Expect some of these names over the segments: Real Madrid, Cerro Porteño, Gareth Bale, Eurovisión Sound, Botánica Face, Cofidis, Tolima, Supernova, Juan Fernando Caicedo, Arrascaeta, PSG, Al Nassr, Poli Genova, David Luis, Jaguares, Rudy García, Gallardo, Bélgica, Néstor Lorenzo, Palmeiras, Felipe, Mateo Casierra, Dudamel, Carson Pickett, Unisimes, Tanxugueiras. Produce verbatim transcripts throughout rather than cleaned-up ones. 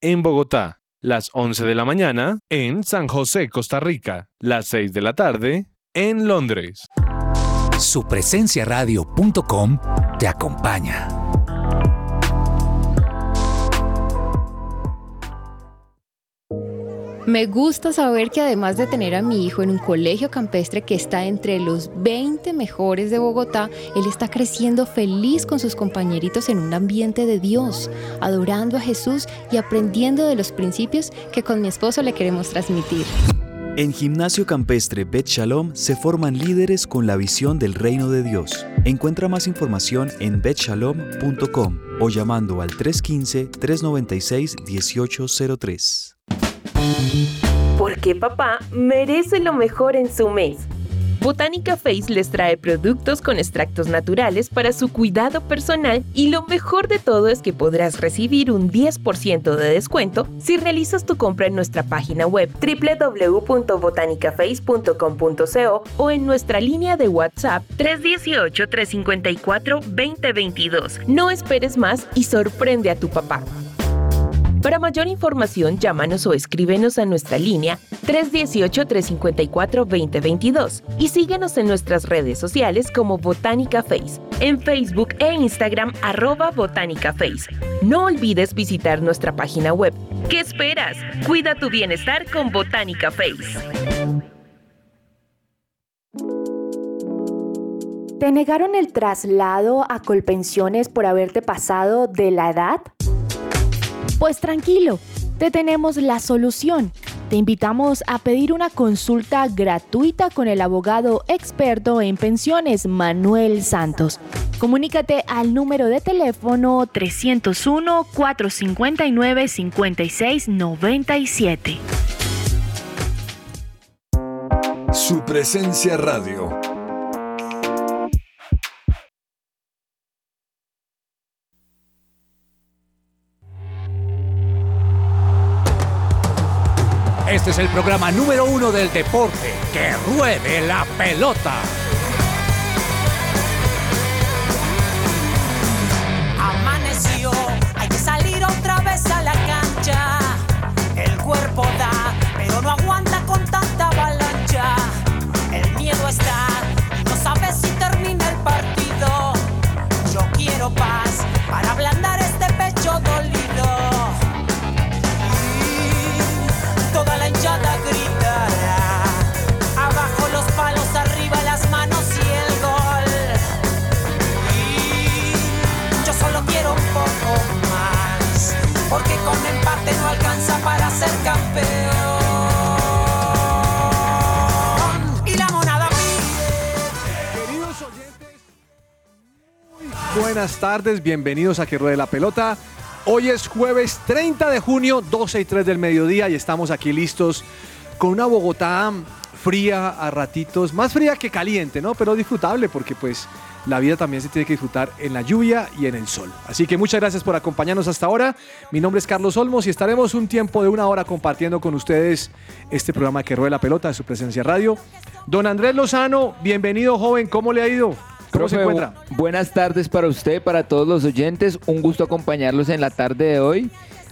en Bogotá, las once de la mañana en San José, Costa Rica, las seis de la tarde en Londres. su presencia radio punto com te acompaña. Me gusta saber que además de tener a mi hijo en un colegio campestre que está entre los veinte mejores de Bogotá, él está creciendo feliz con sus compañeritos en un ambiente de Dios, adorando a Jesús y aprendiendo de los principios que con mi esposo le queremos transmitir. En Gimnasio Campestre Bet Shalom se forman líderes con la visión del reino de Dios. Encuentra más información en bet shalom punto com o llamando al tres uno cinco, tres nueve seis, uno ocho cero tres. Porque papá merece lo mejor en su mes. Botánica Face les trae productos con extractos naturales para su cuidado personal y lo mejor de todo es que podrás recibir un diez por ciento de descuento si realizas tu compra en nuestra página web doble u doble u doble u punto botánica face punto com punto co o en nuestra línea de WhatsApp tres uno ocho, tres cinco cuatro, dos cero dos dos. No esperes más y sorprende a tu papá. Para mayor información, llámanos o escríbenos a nuestra línea tres uno ocho, tres cinco cuatro, dos cero dos dos y síguenos en nuestras redes sociales como Botánica Face, en Facebook e Instagram, arroba Botánica Face. No olvides visitar nuestra página web. ¿Qué esperas? Cuida tu bienestar con Botánica Face. ¿Te negaron el traslado a Colpensiones por haberte pasado de la edad? Pues tranquilo, te tenemos la solución. Te invitamos a pedir una consulta gratuita con el abogado experto en pensiones Manuel Santos. Comunícate al número de teléfono tres cero uno, cuatro cinco nueve, cinco seis nueve siete. Su Presencia Radio. Este es el programa número uno del deporte, Que Ruede la Pelota. Amaneció, hay que salir otra vez a la cancha. El cuerpo da, pero no aguanta con tanta avalancha. El miedo está, y no sabes si termina el partido. Yo quiero paz para ablandar este pecho dolido. Toda la hinchada gritará, abajo los palos, arriba las manos y el gol. Y yo solo quiero un poco más, porque con empate no alcanza para ser campeón. Y la monada pide. Queridos oyentes, muy buenas tardes, bienvenidos a Que Ruede la Pelota. Hoy es jueves treinta de junio, doce y tres del mediodía, y estamos aquí listos con una Bogotá fría a ratitos, más fría que caliente, ¿no? Pero disfrutable, porque pues la vida también se tiene que disfrutar en la lluvia y en el sol. Así que muchas gracias por acompañarnos hasta ahora. Mi nombre es Carlos Olmos y estaremos un tiempo de una hora compartiendo con ustedes este programa Que Rueda la Pelota de Su Presencia Radio. Don Andrés Lozano, bienvenido joven, ¿cómo le ha ido? ¿Cómo se encuentra? Buenas tardes para usted, para todos los oyentes. Un gusto acompañarlos en la tarde de hoy.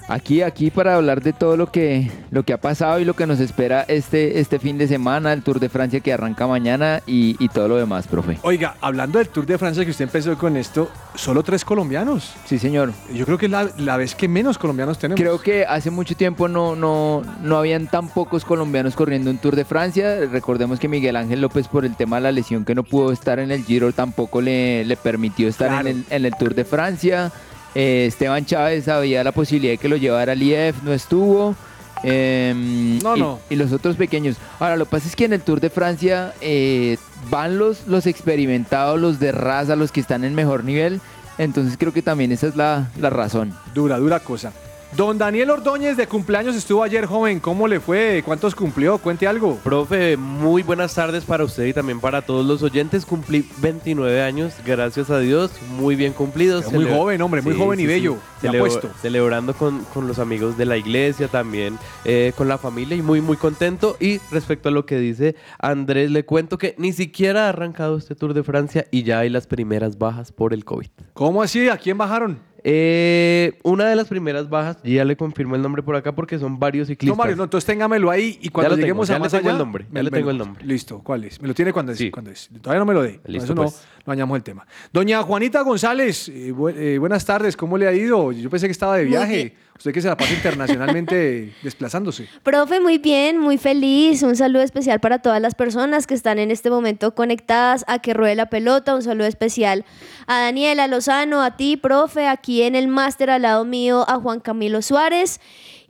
Aquí, aquí para hablar de todo lo que, lo que ha pasado y lo que nos espera este, este fin de semana, el Tour de Francia que arranca mañana y, y todo lo demás, profe. Oiga, hablando del Tour de Francia que usted empezó con esto, solo tres colombianos. Sí, señor. Yo creo que es la, la vez que menos colombianos tenemos. Creo que hace mucho tiempo no, no, no habían tan pocos colombianos corriendo un Tour de Francia. Recordemos que Miguel Ángel López, por el tema de la lesión que no pudo estar en el Giro, tampoco le, le permitió estar claro. en, el, en el Tour de Francia. Eh, Esteban Chávez había la posibilidad de que lo llevara al I E F, no estuvo. Eh, no, y, no. y los otros pequeños. Ahora, lo que pasa es que en el Tour de Francia eh, van los, los experimentados, los de raza, los que están en mejor nivel. Entonces creo que también esa es la, la razón. Dura, dura cosa. Don Daniel Ordóñez, de cumpleaños estuvo ayer, joven. ¿Cómo le fue? ¿Cuántos cumplió? Cuente algo. Profe, muy buenas tardes para usted y también para todos los oyentes. Cumplí veintinueve años, gracias a Dios, muy bien cumplidos. Muy Celebra- joven, hombre, muy sí, joven sí, y bello. Sí. Celebra- apuesto. Celebrando con, con los amigos de la iglesia también, eh, con la familia y muy, muy contento. Y respecto a lo que dice Andrés, le cuento que ni siquiera ha arrancado este Tour de Francia y ya hay las primeras bajas por el COVID. ¿Cómo así? ¿A quién bajaron? Eh, una de las primeras bajas, ya le confirmo el nombre por acá porque son varios ciclistas. No, Mario, no, entonces téngamelo ahí y cuando lleguemos a más allá... Ya le tengo el nombre, ya le tengo el nombre. Listo, ¿cuál es? Me lo tiene cuando es, sí. cuando es. Todavía no me lo dé, listo, por eso pues. no, no dañamos el tema. Doña Juanita González, eh, bu- eh, buenas tardes, ¿cómo le ha ido? Yo pensé que estaba de viaje, usted que se la pasa internacionalmente desplazándose. Profe, muy bien, muy feliz, un saludo especial para todas las personas que están en este momento conectadas a Que Ruede la Pelota, un saludo especial a Daniela Lozano, a ti, profe, aquí en el máster al lado mío a Juan Camilo Suárez.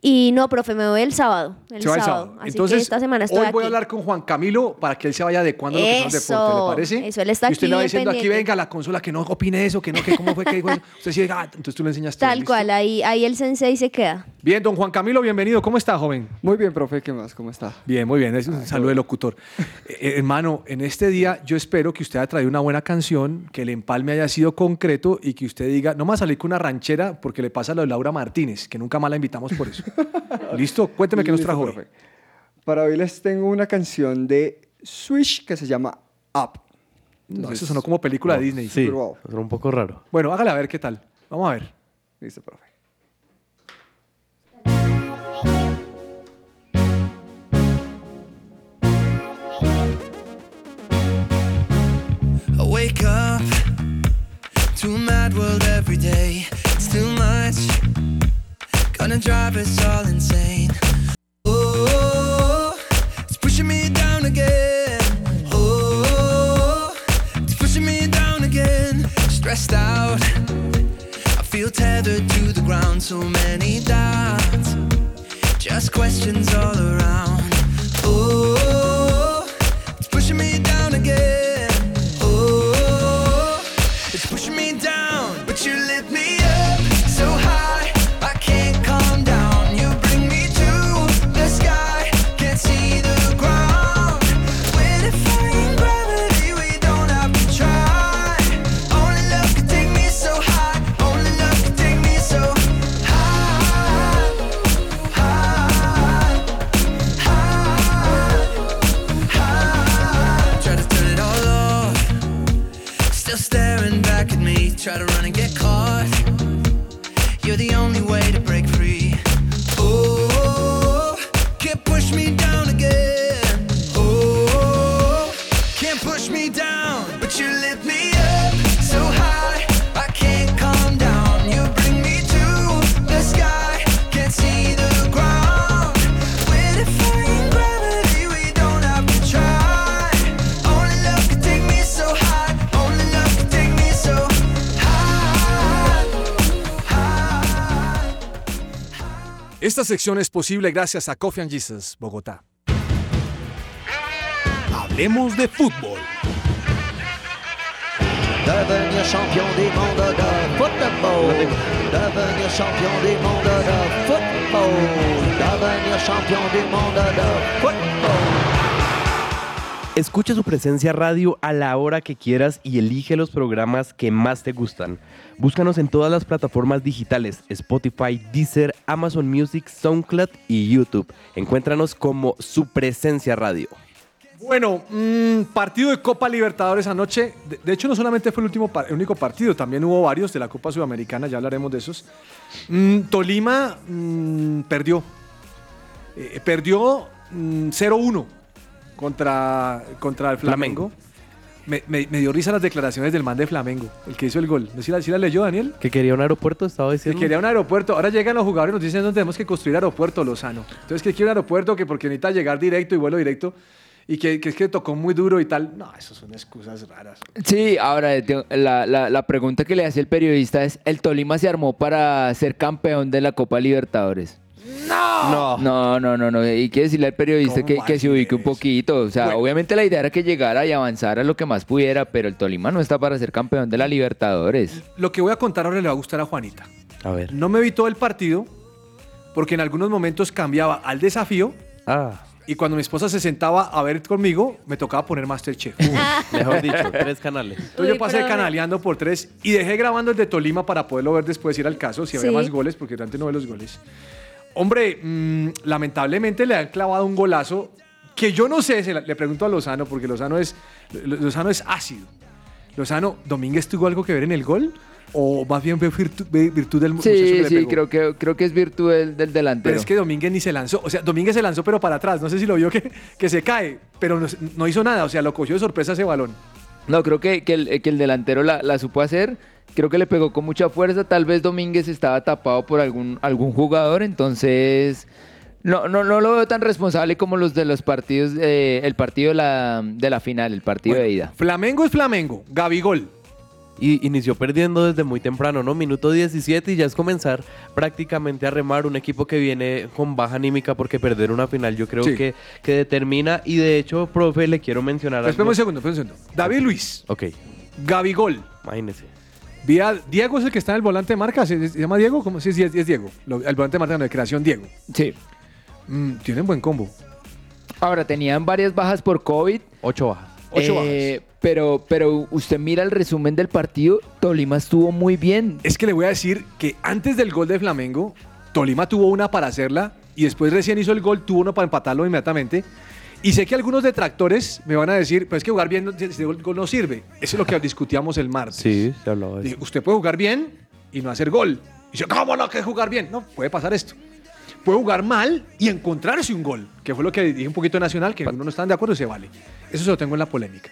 Y no, profe, me voy el sábado. El se va sábado. El sábado. Así entonces, que esta semana estoy hoy voy aquí. A hablar con Juan Camilo para que él se vaya adecuando a lo que son los deportes, ¿le parece? Eso, él está aquí. Y usted le va diciendo aquí, venga, la consola, que no opine eso, que no, que cómo fue que dijo eso. Usted sí, ah, entonces tú le enseñas todo. Tal ¿listo? cual, ahí, ahí el sensei se queda. Bien, don Juan Camilo, bienvenido. ¿Cómo está, joven? Muy bien, profe, ¿qué más? ¿Cómo está? Bien, muy bien. Es un Ay, saludo de locutor. eh, hermano, en este día yo espero que usted haya traído una buena canción, que el empalme haya sido concreto y que usted diga, no más salir con una ranchera porque le pasa lo de Laura Martínez, que nunca más la invitamos por eso. Listo, cuénteme qué nos trajo hoy. Para hoy les tengo una canción de Swish que se llama Up. Entonces, no, eso sonó como película no, de Disney. Sí, wow. Pero un poco raro. Bueno, hágale a ver qué tal. Vamos a ver. Listo, profe. I wake up to a mad world every day. It's too much. Gonna drive us all insane. Oh, it's pushing me down again. Oh, it's pushing me down again. Stressed out, I feel tethered to the ground. So many doubts, just questions all around. Oh, it's pushing me down again. Oh, it's pushing me down. But you lit me up so high. Try to run and get caught. You're the only way to break free. Oh, can't push me down again. Oh, can't push me down. But you lift me up so high, I can't calm down. You bring me to the sky, can't see the ground. We're defying gravity, we don't have to try. Only love can take me so high, only love can take me so high. Esta sección es posible gracias a Coffee and Jesus, Bogotá. Hablemos de fútbol. Devenir champion du monde de football. Devenir champion du monde de football. Devenir champion du monde de football. Escucha Su Presencia Radio a la hora que quieras y elige los programas que más te gustan. Búscanos en todas las plataformas digitales, Spotify, Deezer, Amazon Music, SoundCloud y YouTube. Encuéntranos como Su Presencia Radio. Bueno, mmm, partido de Copa Libertadores anoche. De, de hecho, no solamente fue el, último, el único partido, también hubo varios de la Copa Sudamericana, ya hablaremos de esos. Mm, Tolima mm, perdió. Eh, perdió mm, cero uno contra, contra el Flamengo. Flamengo. Me, me, me dio risa las declaraciones del man de Flamengo, el que hizo el gol. ¿Sí la, sí la leyó, Daniel? Que quería un aeropuerto, estaba diciendo. Que quería un aeropuerto. Ahora llegan los jugadores y nos dicen, no, tenemos que construir aeropuerto, Lozano. Entonces, que quiere un aeropuerto que porque necesita llegar directo y vuelo directo y que, que es que tocó muy duro y tal. No, eso son excusas raras. Sí, ahora la, la, la pregunta que le hace el periodista es, ¿el Tolima se armó para ser campeón de la Copa Libertadores? No. no, no, no, no, y quiere decirle al periodista que, que se ubique un poquito, o sea, bueno, obviamente la idea era que llegara y avanzara lo que más pudiera, pero el Tolima no está para ser campeón de la Libertadores. Lo que voy a contar ahora le va a gustar a Juanita. A ver. No me vi todo el partido porque en algunos momentos cambiaba al desafío. Ah. Y cuando mi esposa se sentaba a ver conmigo, me tocaba poner MasterChef. Uh, mejor dicho, tres canales. Entonces Uy, yo pasé pero... canaleando por tres y dejé grabando el de Tolima para poderlo ver después, si era el caso, si había sí. más goles, porque antes no ve los goles. Hombre, mmm, lamentablemente le han clavado un golazo que yo no sé, se la, le pregunto a Lozano, porque Lozano es, Lozano es ácido. Lozano, ¿Domínguez tuvo algo que ver en el gol? o más bien virtu, virtud del muchacho, sí, que le sí, pegó. Creo que, creo que es virtud del, del delantero. Pero es que Domínguez ni se lanzó, o sea, Domínguez se lanzó pero para atrás, no sé si lo vio que, que se cae, pero no, no hizo nada, o sea, lo cogió de sorpresa ese balón. No, creo que, que, el, que el delantero la, la supo hacer, creo que le pegó con mucha fuerza, tal vez Domínguez estaba tapado por algún, algún jugador, entonces... No, no, no lo veo tan responsable como los de los partidos, eh, el partido de la, de la final, el partido bueno, de ida. Flamengo es Flamengo, Gabigol. Y inició perdiendo desde muy temprano, ¿no? Minuto diecisiete y ya es comenzar prácticamente a remar un equipo que viene con baja anímica porque perder una final yo creo sí. que, que determina. Y de hecho, profe, le quiero mencionar... Espera un segundo, espera un segundo. David okay. Luis. Ok. Gabigol. Imagínese. Diego es el que está en el volante de marca, ¿se llama Diego? ¿Cómo? Sí, sí, es, es Diego. El volante de marca no, de creación Diego. Sí. Mm, tienen buen combo. Ahora, tenían varias bajas por COVID. Ocho bajas. Ocho eh, bajas. Pero, pero usted mira el resumen del partido, Tolima estuvo muy bien. Es que le voy a decir que antes del gol de Flamengo, Tolima tuvo una para hacerla y después recién hizo el gol, tuvo uno para empatarlo inmediatamente. Y sé que algunos detractores me van a decir, pues es que jugar bien no, este gol no sirve. Eso es lo que discutíamos el martes. Sí, se hablaba de eso. Usted puede jugar bien y no hacer gol. Y dice, ¿cómo no que jugar bien? No, puede pasar esto. Puede jugar mal y encontrarse un gol, que fue lo que dije un poquito de Nacional, que algunos no están de acuerdo y se vale. Eso se lo tengo en la polémica.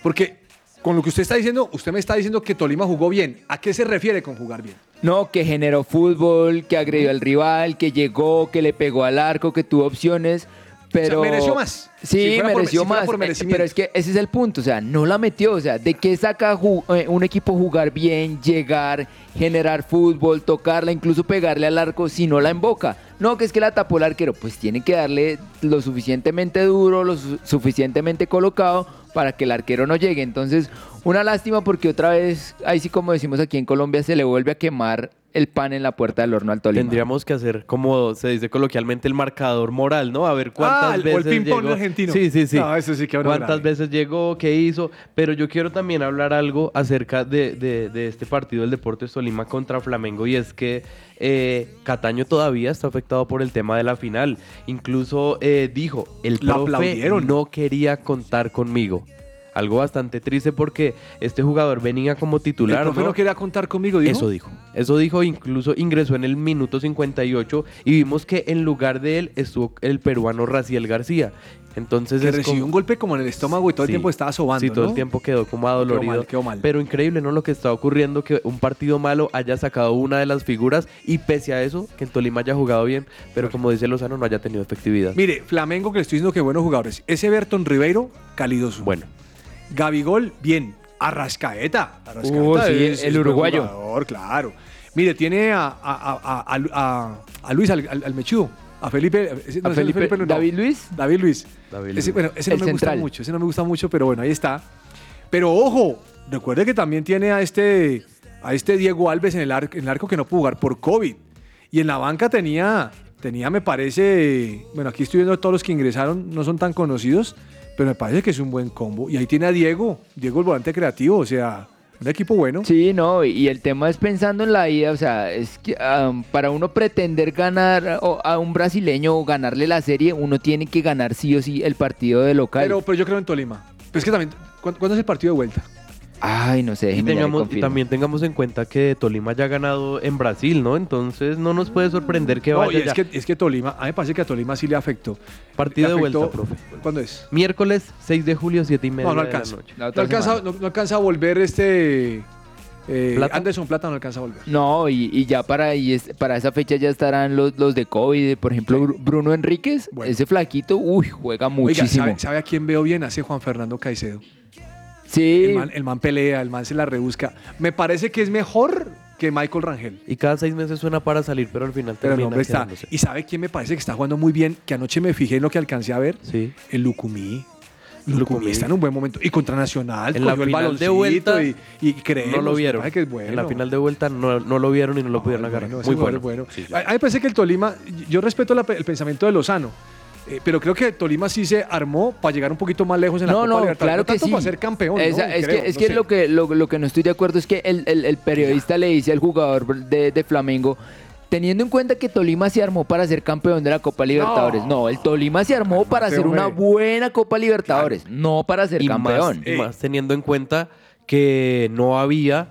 Porque con lo que usted está diciendo, usted me está diciendo que Tolima jugó bien. ¿A qué se refiere con jugar bien? No, que generó fútbol, que agredió al rival, que llegó, que le pegó al arco, que tuvo opciones, pero... O sea, mereció más. Sí, si mereció por, más, si por merecimiento. Pero es que ese es el punto, o sea, no la metió, o sea, ¿de qué saca un equipo jugar bien, llegar, generar fútbol, tocarla, incluso pegarle al arco si no la emboca? No, que es que la tapó el arquero, pues tiene que darle lo suficientemente duro, lo su- suficientemente colocado para que el arquero no llegue. Entonces, una lástima porque otra vez, ahí sí como decimos aquí en Colombia, se le vuelve a quemar el pan en la puerta del horno al Tolima. Tendríamos que hacer, como se dice coloquialmente, el marcador moral, ¿no? A ver cuántas ah, el, veces llegó. el ping-pong argentino. Sí, sí, sí. No, eso sí que cuántas grave. veces llegó, qué hizo. Pero yo quiero también hablar algo acerca de, de, de este partido del Deportes Tolima contra Flamengo, y es que eh, Cataño todavía está afectado por el tema de la final. Incluso eh, dijo, el profe no quería contar conmigo. Algo bastante triste porque este jugador venía como titular. El profe no, no quería contar conmigo, ¿dijo? Eso dijo. Eso dijo, incluso ingresó en el minuto cincuenta y ocho y vimos que en lugar de él estuvo el peruano Raciel García. Entonces que recibió como un golpe como en el estómago y todo sí, el tiempo estaba sobando, sí, todo ¿no? el tiempo quedó como adolorido. Quedó mal, quedó mal. Pero increíble, ¿no? Lo que está ocurriendo, que un partido malo haya sacado una de las figuras y pese a eso, que en Tolima haya jugado bien, pero como dice Lozano, no haya tenido efectividad. Mire, Flamengo, que le estoy diciendo que buenos jugadores. Ese Everton Ribeiro, calidoso. Bueno. Gabigol, bien. Arrascaeta. Arrascaeta uh, sí, es, el es uruguayo. Jugador, claro. Mire, tiene a, a, a, a, a, a Luis, al, al Mechudo. A Felipe, ese, no, a Felipe, Felipe no, David Luis. David Luis. David Luis. Ese, bueno, ese no el me central. gusta mucho, ese no me gusta mucho, pero bueno, ahí está. Pero ojo, recuerde que también tiene a este, a este Diego Alves en el, arco, en el arco que no pudo jugar por COVID. Y en la banca tenía, tenía, me parece, bueno, aquí estoy viendo todos los que ingresaron, no son tan conocidos, pero me parece que es un buen combo. Y ahí tiene a Diego, Diego el volante creativo, o sea... Un equipo bueno. Sí, no, y el tema es pensando en la ida, o sea, es que um, para uno pretender ganar o, a un brasileño o ganarle la serie, uno tiene que ganar sí o sí el partido de local. Pero, pero yo creo en Tolima. Pero es que también, ¿cuándo, ¿cuándo es el partido de vuelta? Ay, no sé. Y, tengamos, y también tengamos en cuenta que Tolima ya ha ganado en Brasil, ¿no? Entonces no nos puede sorprender que vaya. Oye, es que, es que Tolima, a mí me parece que a Tolima sí le afectó. Partido le de afectó, vuelta, profe. ¿Cuándo es? Miércoles seis de julio, siete y media no, no de la noche. No, no alcanza. No, no alcanza a volver este... Eh, ¿Plata? Anderson Plata no alcanza a volver. No, y, y ya para, y es, para esa fecha ya estarán los, los de COVID. Por ejemplo, sí. Bruno Enríquez, bueno. ese flaquito, uy, juega muchísimo. Oiga, ¿sabe, ¿sabe a quién veo bien? Hace Juan Fernando Caicedo. Sí. El man, el man pelea, el man se la rebusca. Me parece que es mejor que Michael Rangel. Y cada seis meses suena para salir, pero al final pero termina está. Y ¿sabe quién me parece que está jugando muy bien? Que anoche me fijé en lo que alcancé a ver. Sí. El Lukumí. Lukumí, Lukumí está en un buen momento. Y contra Nacional, en la final de vuelta y, y creemos, no lo vieron. Que es bueno. En la final de vuelta no, no lo vieron y no lo ah, pudieron agarrar. Bueno, muy bueno. bueno. Sí, sí. A mí me parece que el Tolima, yo respeto la, el pensamiento de Lozano. Eh, pero creo que Tolima sí se armó para llegar un poquito más lejos en no, la Copa no, Libertadores. No, claro que tanto sí. para ser campeón. Esa, ¿no? Es creo, que, es no que lo, que, lo, lo que no estoy de acuerdo es que el, el, el periodista le dice al jugador de, de Flamengo, teniendo en cuenta que Tolima se armó para ser campeón de la Copa Libertadores. No, no el Tolima se armó no, para ser una buena Copa Libertadores, claro. no para ser y campeón. Más, eh, y más teniendo en cuenta que no había...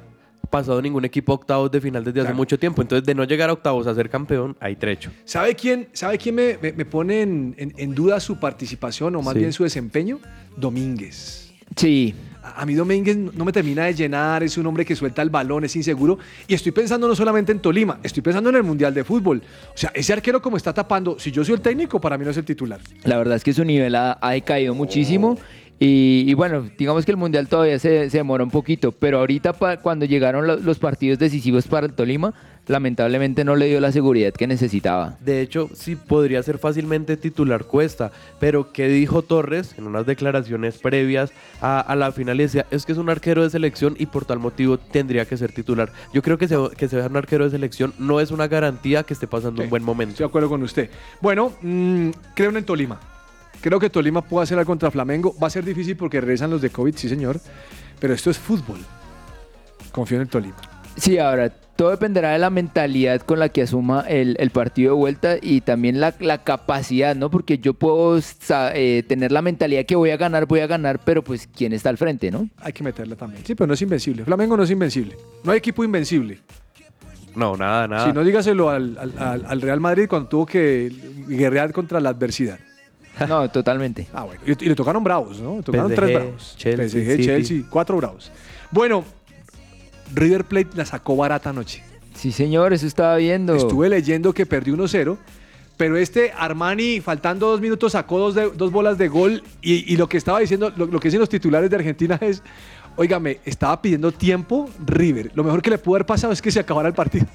pasado ningún equipo a octavos de final desde claro. hace mucho tiempo. Entonces, de no llegar a octavos a ser campeón, hay trecho. ¿Sabe quién, sabe quién me, me, me pone en, en, en duda su participación o más sí. bien su desempeño? Domínguez. Sí. A mí Domínguez no me termina de llenar, es un hombre que suelta el balón, es inseguro. Y estoy pensando no solamente en Tolima, estoy pensando en el Mundial de Fútbol. O sea, ese arquero como está tapando, si yo soy el técnico, para mí no es el titular. La verdad es que su nivel ha, ha decaído muchísimo. Oh. Y, y bueno, digamos que el Mundial todavía se, se demora un poquito. Pero ahorita pa, cuando llegaron lo, los partidos decisivos para el Tolima, lamentablemente no le dio la seguridad que necesitaba. De hecho, sí podría ser fácilmente titular Cuesta, pero ¿qué dijo Torres en unas declaraciones previas a, a la final? Decía, es que es un arquero de selección y por tal motivo tendría que ser titular. Yo creo que se, que se vea un arquero de selección no es una garantía que esté pasando sí, un buen momento. Estoy de acuerdo con usted. Bueno, mmm, creo en Tolima. Creo que Tolima puede hacer algo contra Flamengo. Va a ser difícil porque regresan los de COVID, sí señor, pero esto es fútbol. Confío en el Tolima. Sí, ahora todo dependerá de la mentalidad con la que asuma el, el partido de vuelta y también la, la capacidad, ¿no? Porque yo puedo eh, tener la mentalidad que voy a ganar, voy a ganar, pero pues quién está al frente, ¿no? Hay que meterla también. Sí, pero no es invencible. Flamengo no es invencible. No hay equipo invencible. No, nada, nada. Si no, dígaselo al, al, al Real Madrid cuando tuvo que guerrear contra la adversidad. No, totalmente. Ah, bueno. Y, y le tocaron bravos, ¿no? Le tocaron P S G, tres bravos. Chelsea, P S G, City. Chelsea, cuatro bravos. Bueno, River Plate la sacó barata anoche. Sí, señor, eso estaba viendo. Estuve leyendo que perdió uno cero, pero este Armani, faltando dos minutos, sacó dos, de, dos bolas de gol y, y lo que estaba diciendo, lo, lo que dicen los titulares de Argentina es, óigame, estaba pidiendo tiempo River. Lo mejor que le pudo haber pasado es que se acabara el partido.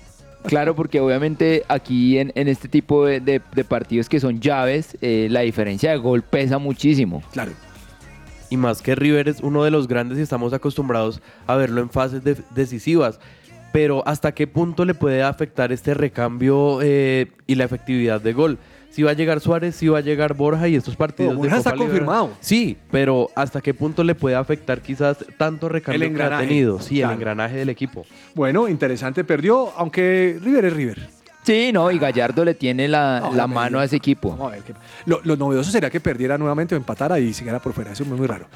Claro, porque obviamente aquí en, en este tipo de, de, de partidos que son llaves, eh, la diferencia de gol pesa muchísimo. Claro. Y más que River es uno de los grandes y estamos acostumbrados a verlo en fases de, decisivas. Pero ¿hasta qué punto le puede afectar este recambio eh, y la efectividad de gol? Si va a llegar Suárez, si va a llegar Borja y estos partidos no, Borja de Copa está Libertad. Confirmado. Sí, pero ¿hasta qué punto le puede afectar quizás tanto recambio que ha tenido? Sí, claro. El engranaje del equipo. Bueno, interesante, perdió, aunque River es River. Sí, no, y Gallardo le tiene la, no, la mano a ese equipo. Vamos a ver, lo, lo novedoso sería que perdiera nuevamente o empatara y se quedara por fuera. Eso es muy, muy raro.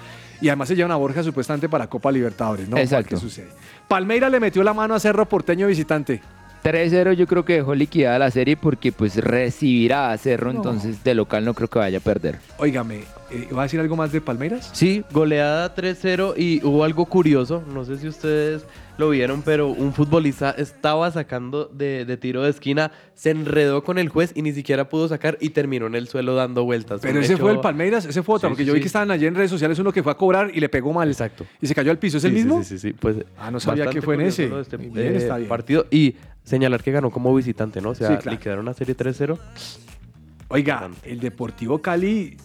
Y además se llevan a Borja supuestamente para Copa Libertadores, ¿no? Exacto. ¿Qué sucede? Palmeiras le metió la mano a Cerro Porteño visitante. tres cero yo creo que dejó liquidada la serie porque pues recibirá a Cerro, no. Entonces de local no creo que vaya a perder. Óigame, ¿va a decir algo más de Palmeiras? Sí, goleada tres cero y hubo algo curioso, no sé si ustedes lo vieron, pero un futbolista estaba sacando de, de tiro de esquina, se enredó con el juez y ni siquiera pudo sacar y terminó en el suelo dando vueltas. Pero ese hecho... fue el Palmeiras, ese fue otro, sí, porque sí, yo vi sí. que estaban allí en redes sociales uno que fue a cobrar y le pegó mal. Exacto. Y se cayó al piso, ¿es sí, el mismo? Sí, sí, sí. Pues, ah, no sabía que fue en ese este, bien, eh, partido. Y señalar que ganó como visitante, ¿no? O sea, sí, claro. Liquidaron la serie tres cero. Oiga, el Deportivo Cali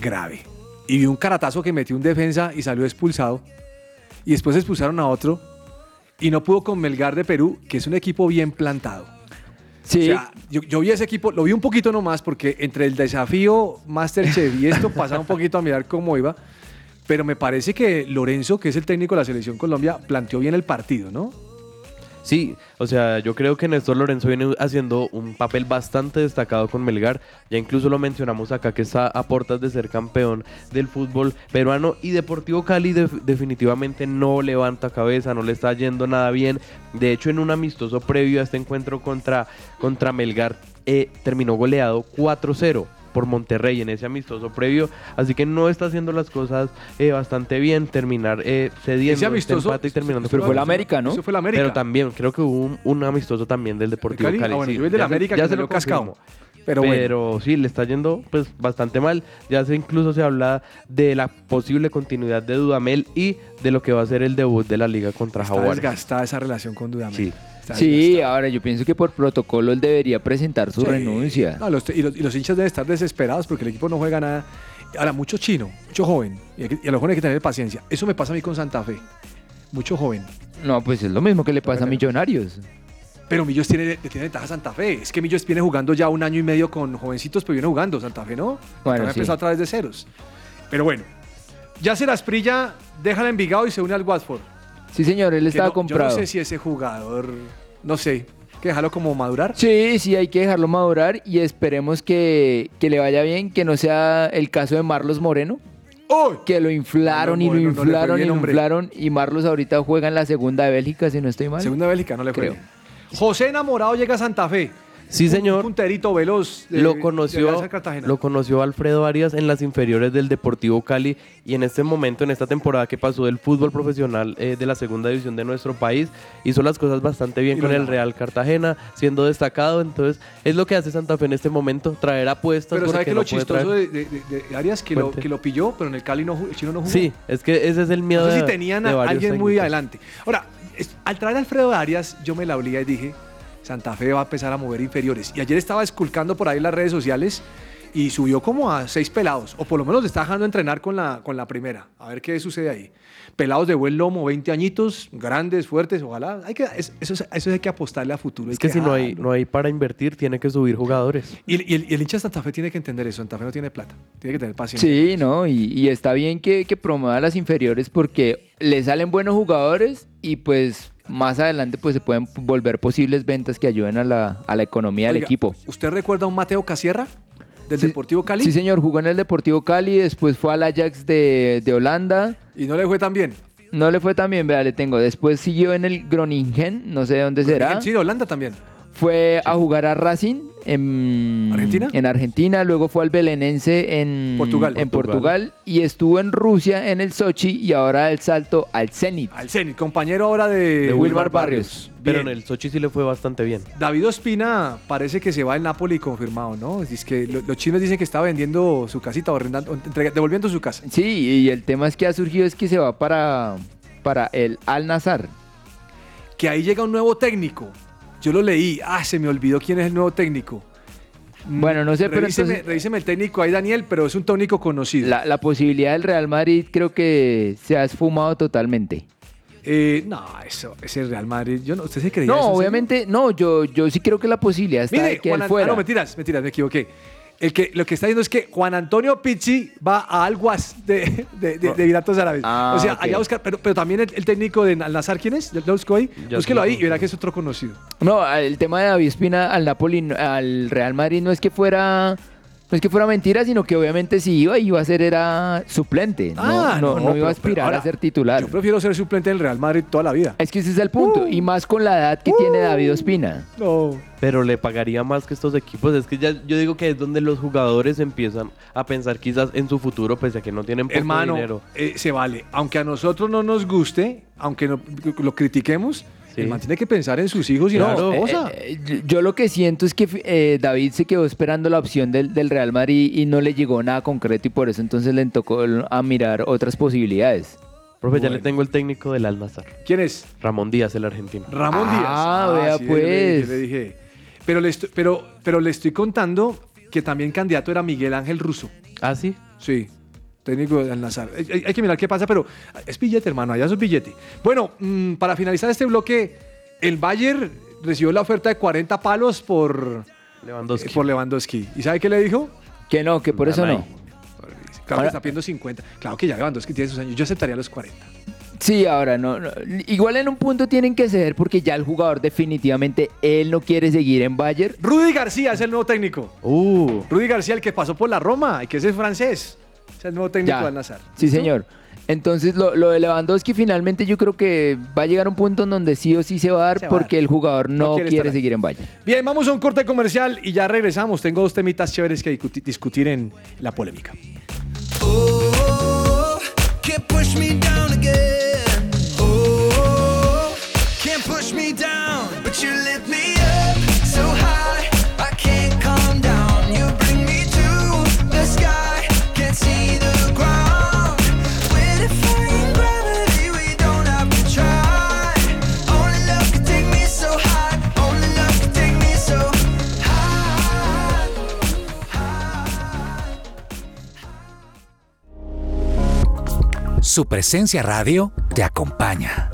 grave. Y vi un caratazo que metió un defensa y salió expulsado. Y después expulsaron a otro. Y no pudo con Melgar de Perú, que es un equipo bien plantado. Sí. O sea, yo, yo vi ese equipo, lo vi un poquito nomás, porque entre el desafío MasterChef y esto pasaba un poquito a mirar cómo iba. Pero me parece que Lorenzo, que es el técnico de la Selección Colombia, planteó bien el partido, ¿no? Sí, o sea, yo creo que Néstor Lorenzo viene haciendo un papel bastante destacado con Melgar. Ya incluso lo mencionamos acá que está a puertas de ser campeón del fútbol peruano. Y Deportivo Cali de- definitivamente no levanta cabeza, no le está yendo nada bien. De hecho, en un amistoso previo a este encuentro contra, contra Melgar, eh, terminó goleado cuatro cero. Por Monterrey en ese amistoso previo, así que no está haciendo las cosas eh, bastante bien, terminar eh, cediendo ese amistoso, este empate y terminando. Pero fue la América, ¿no? Eso fue la América. Pero también, creo que hubo un, un amistoso también del Deportivo Cali. Cali. Ah, bueno, sí, yo el de la América ya se, ya se lo cascamos. Pero, pero bueno. Sí, le está yendo pues bastante mal. Ya se incluso se habla de la posible continuidad de Dudamel y de lo que va a ser el debut de la Liga contra Jaguares. Está desgastada esa relación con Dudamel. Sí. Sí, ahora yo pienso que por protocolo él debería presentar su sí. renuncia. No, los, y, los, y los hinchas deben estar desesperados porque el equipo no juega nada. Ahora, mucho chino, mucho joven. Y, que, y a los jóvenes hay que tener paciencia. Eso me pasa a mí con Santa Fe. Mucho joven. No, pues es lo mismo que le pasa a Millonarios. Pero Millos tiene, tiene ventaja a Santa Fe. Es que Millos viene jugando ya un año y medio con jovencitos, pero viene jugando Santa Fe, ¿no? Bueno, sí. Empezó a través de ceros. Pero bueno, ya se las prilla, deja a Envigado y se une al Watford. Sí, señor, él estaba no, comprado. Yo no sé si ese jugador, no sé, que dejarlo como madurar. Sí, sí, hay que dejarlo madurar y esperemos que, que le vaya bien, que no sea el caso de Marlos Moreno. hoy. Que lo inflaron no, no, y lo no, inflaron no, no y lo inflaron. Y Marlos ahorita juega en la segunda de Bélgica, si no estoy mal. Segunda de Bélgica, no le fue. José Enamorado llega a Santa Fe. Sí, señor. Un punterito veloz. De, lo, conoció, de lo conoció Alfredo Arias en las inferiores del Deportivo Cali y en este momento, en esta temporada que pasó del fútbol profesional eh, de la segunda división de nuestro país, hizo las cosas bastante bien y con no, el Real Cartagena, siendo destacado. Entonces, es lo que hace Santa Fe en este momento, traer apuestas. Pero ¿sabe que no lo chistoso de, de, de Arias? Que lo, que lo pilló, pero en el Cali no, el chino no jugó. Sí, es que ese es el miedo. No sé si tenían a alguien muy adelante. Ahora, es, al traer a Alfredo Arias, yo me la olía y dije... Santa Fe va a empezar a mover inferiores. Y ayer estaba esculcando por ahí las redes sociales y subió como a seis pelados, o por lo menos está dejando de entrenar con la, con la primera. A ver qué sucede ahí. Pelados de buen lomo, veinte añitos, grandes, fuertes, ojalá. Hay que, eso, eso, eso hay que apostarle a futuro. Es que, que si no hay, no hay para invertir, tiene que subir jugadores. Y, y, el, y el hincha de Santa Fe tiene que entender eso. Santa Fe no tiene plata, tiene que tener paciencia. Sí, no, y, y está bien que, que promueva las inferiores porque le salen buenos jugadores y pues... más adelante pues se pueden volver posibles ventas que ayuden a la, a la economía Oiga, del equipo. ¿Usted recuerda a un Mateo Casierra del sí, Deportivo Cali? Sí, señor, jugó en el Deportivo Cali, después fue al Ajax de, de Holanda. ¿Y no le fue tan bien? No le fue tan bien, vea, le tengo. Después siguió en el Groningen, no sé de dónde será. Sí, de Holanda también. Fue sí. a jugar a Racing en Argentina, en Argentina luego fue al Belenense en Portugal. en Portugal. Portugal y estuvo en Rusia en el Sochi y ahora el salto al Zenit. Al Zenit, compañero ahora de, de Wilmar Barrios. Barrios. Pero en el Sochi sí le fue bastante bien. David Ospina parece que se va al Napoli confirmado, ¿no? Es que los chinos dicen que está vendiendo su casita o arrendando, devolviendo su casa. Sí, y el tema es que ha surgido es que se va para, para el Al Nassr. Que ahí llega un nuevo técnico. Yo lo leí, ah, se me olvidó quién es el nuevo técnico. Bueno, no sé, revíseme, pero entonces... Revíseme el técnico ahí, Daniel, pero es un técnico conocido. La, la posibilidad del Real Madrid creo que se ha esfumado totalmente. Eh, no, eso, ese Real Madrid, yo no, ¿usted se creía no, eso? No, obviamente, señor? no, yo, yo sí creo que la posibilidad está Mire, de que Juan, él fuera. Ah, no, mentiras, mentiras, me equivoqué. El que, lo que está diciendo es que Juan Antonio Pizzi va a Alguas de, de, de, de Emiratos Árabes. Ah, o sea, okay. allá buscar, pero, pero también el, el técnico de Al Nassr, ¿quién es? Lo busco ahí, búsquelo ahí y verá que es otro conocido. No, el tema de David Ospina al Napoli, al Real Madrid, no es que fuera... No es que fuera mentira, sino que obviamente si iba, iba a ser era suplente. Ah, no, no, no, no iba a aspirar ahora, a ser titular. Yo prefiero ser suplente del Real Madrid toda la vida. Es que ese es el punto. Uh, y más con la edad que uh, tiene David Ospina. No. Pero le pagaría más que estos equipos. Es que ya yo digo que es donde los jugadores empiezan a pensar quizás en su futuro, pese a que no tienen poco Hermano, dinero. Hermano, eh, se vale. Aunque a nosotros no nos guste, aunque no, lo critiquemos, sí. El man tiene que pensar en sus hijos y claro. no, eh, eh, yo, yo lo que siento es que eh, David se quedó esperando la opción del, del Real Madrid y no le llegó nada concreto y por eso entonces le tocó a mirar otras posibilidades. Profe, bueno. Ya le tengo el técnico del Al Nassr. ¿Quién es? Ramón Díaz, el argentino. Ramón ah, Díaz. Ah, vea sí, pues. Le, le dije. Pero, le estoy, pero, pero le estoy contando que también candidato era Miguel Ángel Russo. ¿Ah, sí? Sí. Técnico de Al Nassr. Hay, hay que mirar qué pasa, pero es billete, hermano, allá es un billete. Bueno, mmm, para finalizar este bloque, el Bayern recibió la oferta de cuarenta palos por Lewandowski. Eh, por Lewandowski. ¿Y sabe qué le dijo? Que no, que por eso no. Claro ahora, que está pidiendo cincuenta. Claro que ya Lewandowski tiene sus años. Yo aceptaría los cuarenta. Sí, ahora no, no. Igual en un punto tienen que ceder porque ya el jugador definitivamente él no quiere seguir en Bayern. Rudy García es el nuevo técnico. Uh. Rudy García, el que pasó por la Roma y que ese es francés. Es el nuevo técnico de Al Nassr. Sí, señor. Entonces, lo, lo de Lewandowski finalmente yo creo que va a llegar a un punto en donde sí o sí se va a dar va porque a dar. el jugador no, no quiere, quiere seguir en Bayern. Bien, vamos a un corte comercial y ya regresamos. Tengo dos temitas chéveres que discutir en la polémica. Oh, can't push me down again. Oh, can't push me down, but you lift me up so high I can't come down. You bring me to the sky. See the ground with defying gravity, we don't have to try. Only love can take me so high. Only love can take me so high. High. Su Presencia Radio te acompaña.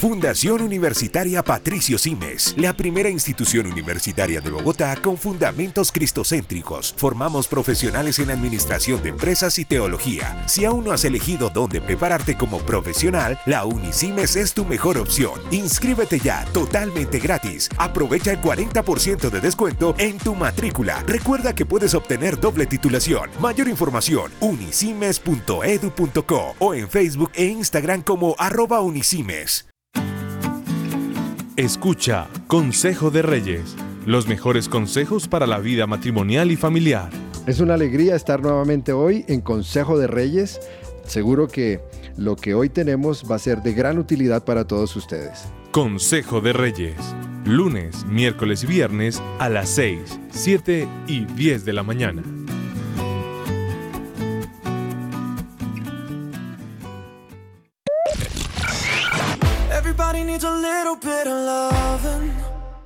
Fundación Universitaria Patricio Simes, la primera institución universitaria de Bogotá con fundamentos cristocéntricos. Formamos profesionales en administración de empresas y teología. Si aún no has elegido dónde prepararte como profesional, la Unisimes es tu mejor opción. Inscríbete ya, totalmente gratis. Aprovecha el cuarenta por ciento de descuento en tu matrícula. Recuerda que puedes obtener doble titulación. Mayor información, unisimes punto edu punto co o en Facebook e Instagram como arroba unisimes. Escucha Consejo de Reyes, los mejores consejos para la vida matrimonial y familiar. Es una alegría estar nuevamente hoy en Consejo de Reyes. Seguro que lo que hoy tenemos va a ser de gran utilidad para todos ustedes. Consejo de Reyes, lunes, miércoles y viernes a las seis, siete y diez de la mañana.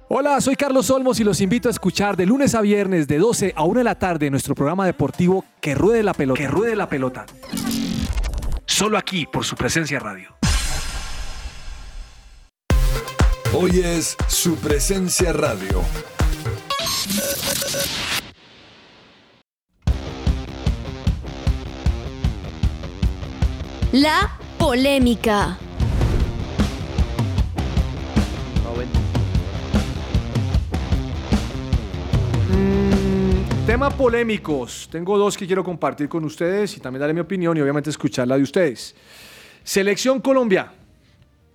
Hola, soy Carlos Olmos y los invito a escuchar de lunes a viernes de doce a una de la tarde nuestro programa deportivo Que Ruede la Pelota. Que Ruede la Pelota. Solo aquí por Su Presencia Radio. Hoy es Su Presencia Radio. La polémica. Temas polémicos. Tengo dos que quiero compartir con ustedes y también daré mi opinión y obviamente escuchar la de ustedes. Selección Colombia.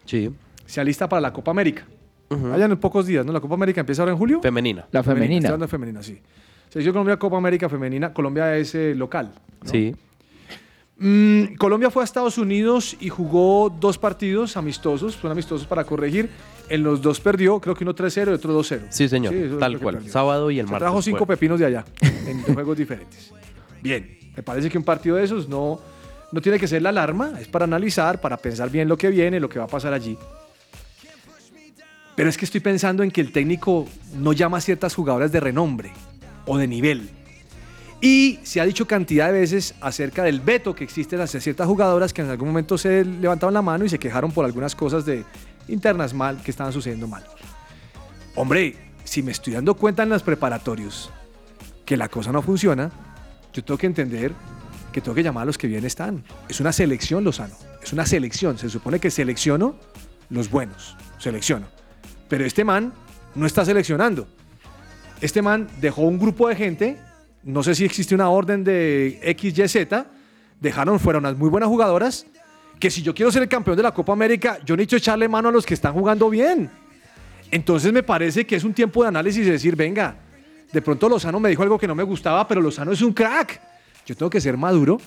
Sí. Se alista para la Copa América. Uh-huh. Allá en pocos días, ¿no? La Copa América empieza ahora en julio. Femenina. La femenina. Estoy hablando de femenina, sí. Selección Colombia, Copa América femenina. Colombia es eh, local, ¿no? Sí. Mm, Colombia fue a Estados Unidos y jugó dos partidos amistosos. Son amistosos para corregir. En los dos perdió, creo que uno tres cero y otro dos cero. Sí, señor, sí, tal cual, sábado y el martes. Trajo cinco jueves. Pepinos de allá, en juegos diferentes. Bien, me parece que un partido de esos no, no tiene que ser la alarma, es para analizar, para pensar bien lo que viene, lo que va a pasar allí. Pero es que estoy pensando en que el técnico no llama a ciertas jugadoras de renombre o de nivel. Y se ha dicho cantidad de veces acerca del veto que existen hacia ciertas jugadoras que en algún momento se levantaron la mano y se quejaron por algunas cosas de internas mal, que estaban sucediendo mal. Hombre, si me estoy dando cuenta en los preparatorios que la cosa no funciona, yo tengo que entender que tengo que llamar a los que bien están. Es una selección, Lozano. Es una selección. Se supone que selecciono los buenos. Selecciono. Pero este man no está seleccionando. Este man dejó un grupo de gente, no sé si existe una orden de equis, ye, zeta, dejaron fuera unas muy buenas jugadoras, que si yo quiero ser el campeón de la Copa América, yo necesito echarle mano a los que están jugando bien. Entonces me parece que es un tiempo de análisis de decir, venga, de pronto Lozano me dijo algo que no me gustaba, pero Lozano es un crack. Yo tengo que ser maduro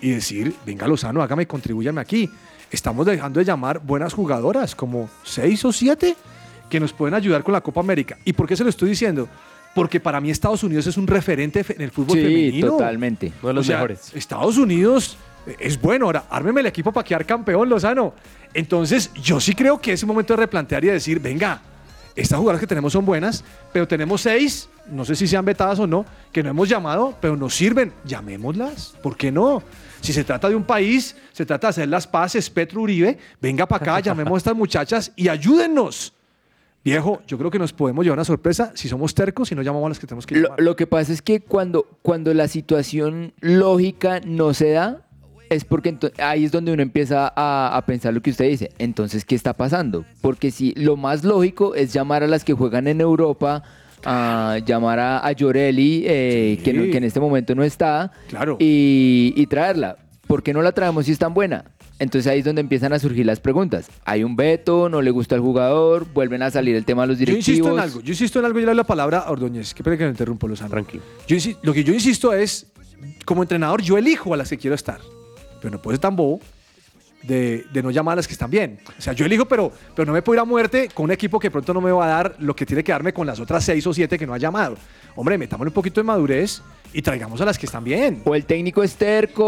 y decir, venga Lozano, hágame, contribúyame aquí. Estamos dejando de llamar buenas jugadoras, como seis o siete, que nos pueden ayudar con la Copa América. ¿Y por qué se lo estoy diciendo? Porque para mí Estados Unidos es un referente en el fútbol sí, femenino. Sí, totalmente. Uno de los o sea, mejores. Estados Unidos... Es bueno, ahora, ármeme el equipo para quedar campeón, Lozano. Entonces, yo sí creo que es un momento de replantear y decir, venga, estas jugadoras que tenemos son buenas, pero tenemos seis, no sé si sean vetadas o no, que no hemos llamado, pero nos sirven. Llamémoslas, ¿por qué no? Si se trata de un país, se trata de hacer las paces, Petro Uribe, venga para acá, llamemos a estas muchachas y ayúdennos. Viejo, yo creo que nos podemos llevar una sorpresa si somos tercos y no llamamos a las que tenemos que llamar. Lo, lo que pasa es que cuando, cuando la situación lógica no se da, es porque ento- ahí es donde uno empieza a, a pensar lo que usted dice. Entonces, ¿qué está pasando? Porque si lo más lógico es llamar a las que juegan en Europa, a llamar a, a Llorelli, eh, sí. que, no, que en este momento no está, claro. y, y traerla. ¿Por qué no la traemos si es tan buena? Entonces ahí es donde empiezan a surgir las preguntas. Hay un veto, no le gusta al jugador, vuelven a salir el tema de los directivos. Yo insisto en algo, yo insisto en algo, yo le doy la palabra a Ordóñez. Qué pena que me interrumpo, Lozano. Tranquilo. Yo insisto, lo que yo insisto es, como entrenador, yo elijo a las que quiero estar. Pero no puedo ser tan bobo de, de no llamar a las que están bien. O sea, yo elijo, pero, pero no me puedo ir a muerte con un equipo que pronto no me va a dar lo que tiene que darme con las otras seis o siete que no ha llamado. Hombre, metámosle un poquito de madurez y traigamos a las que están bien. O el técnico es terco,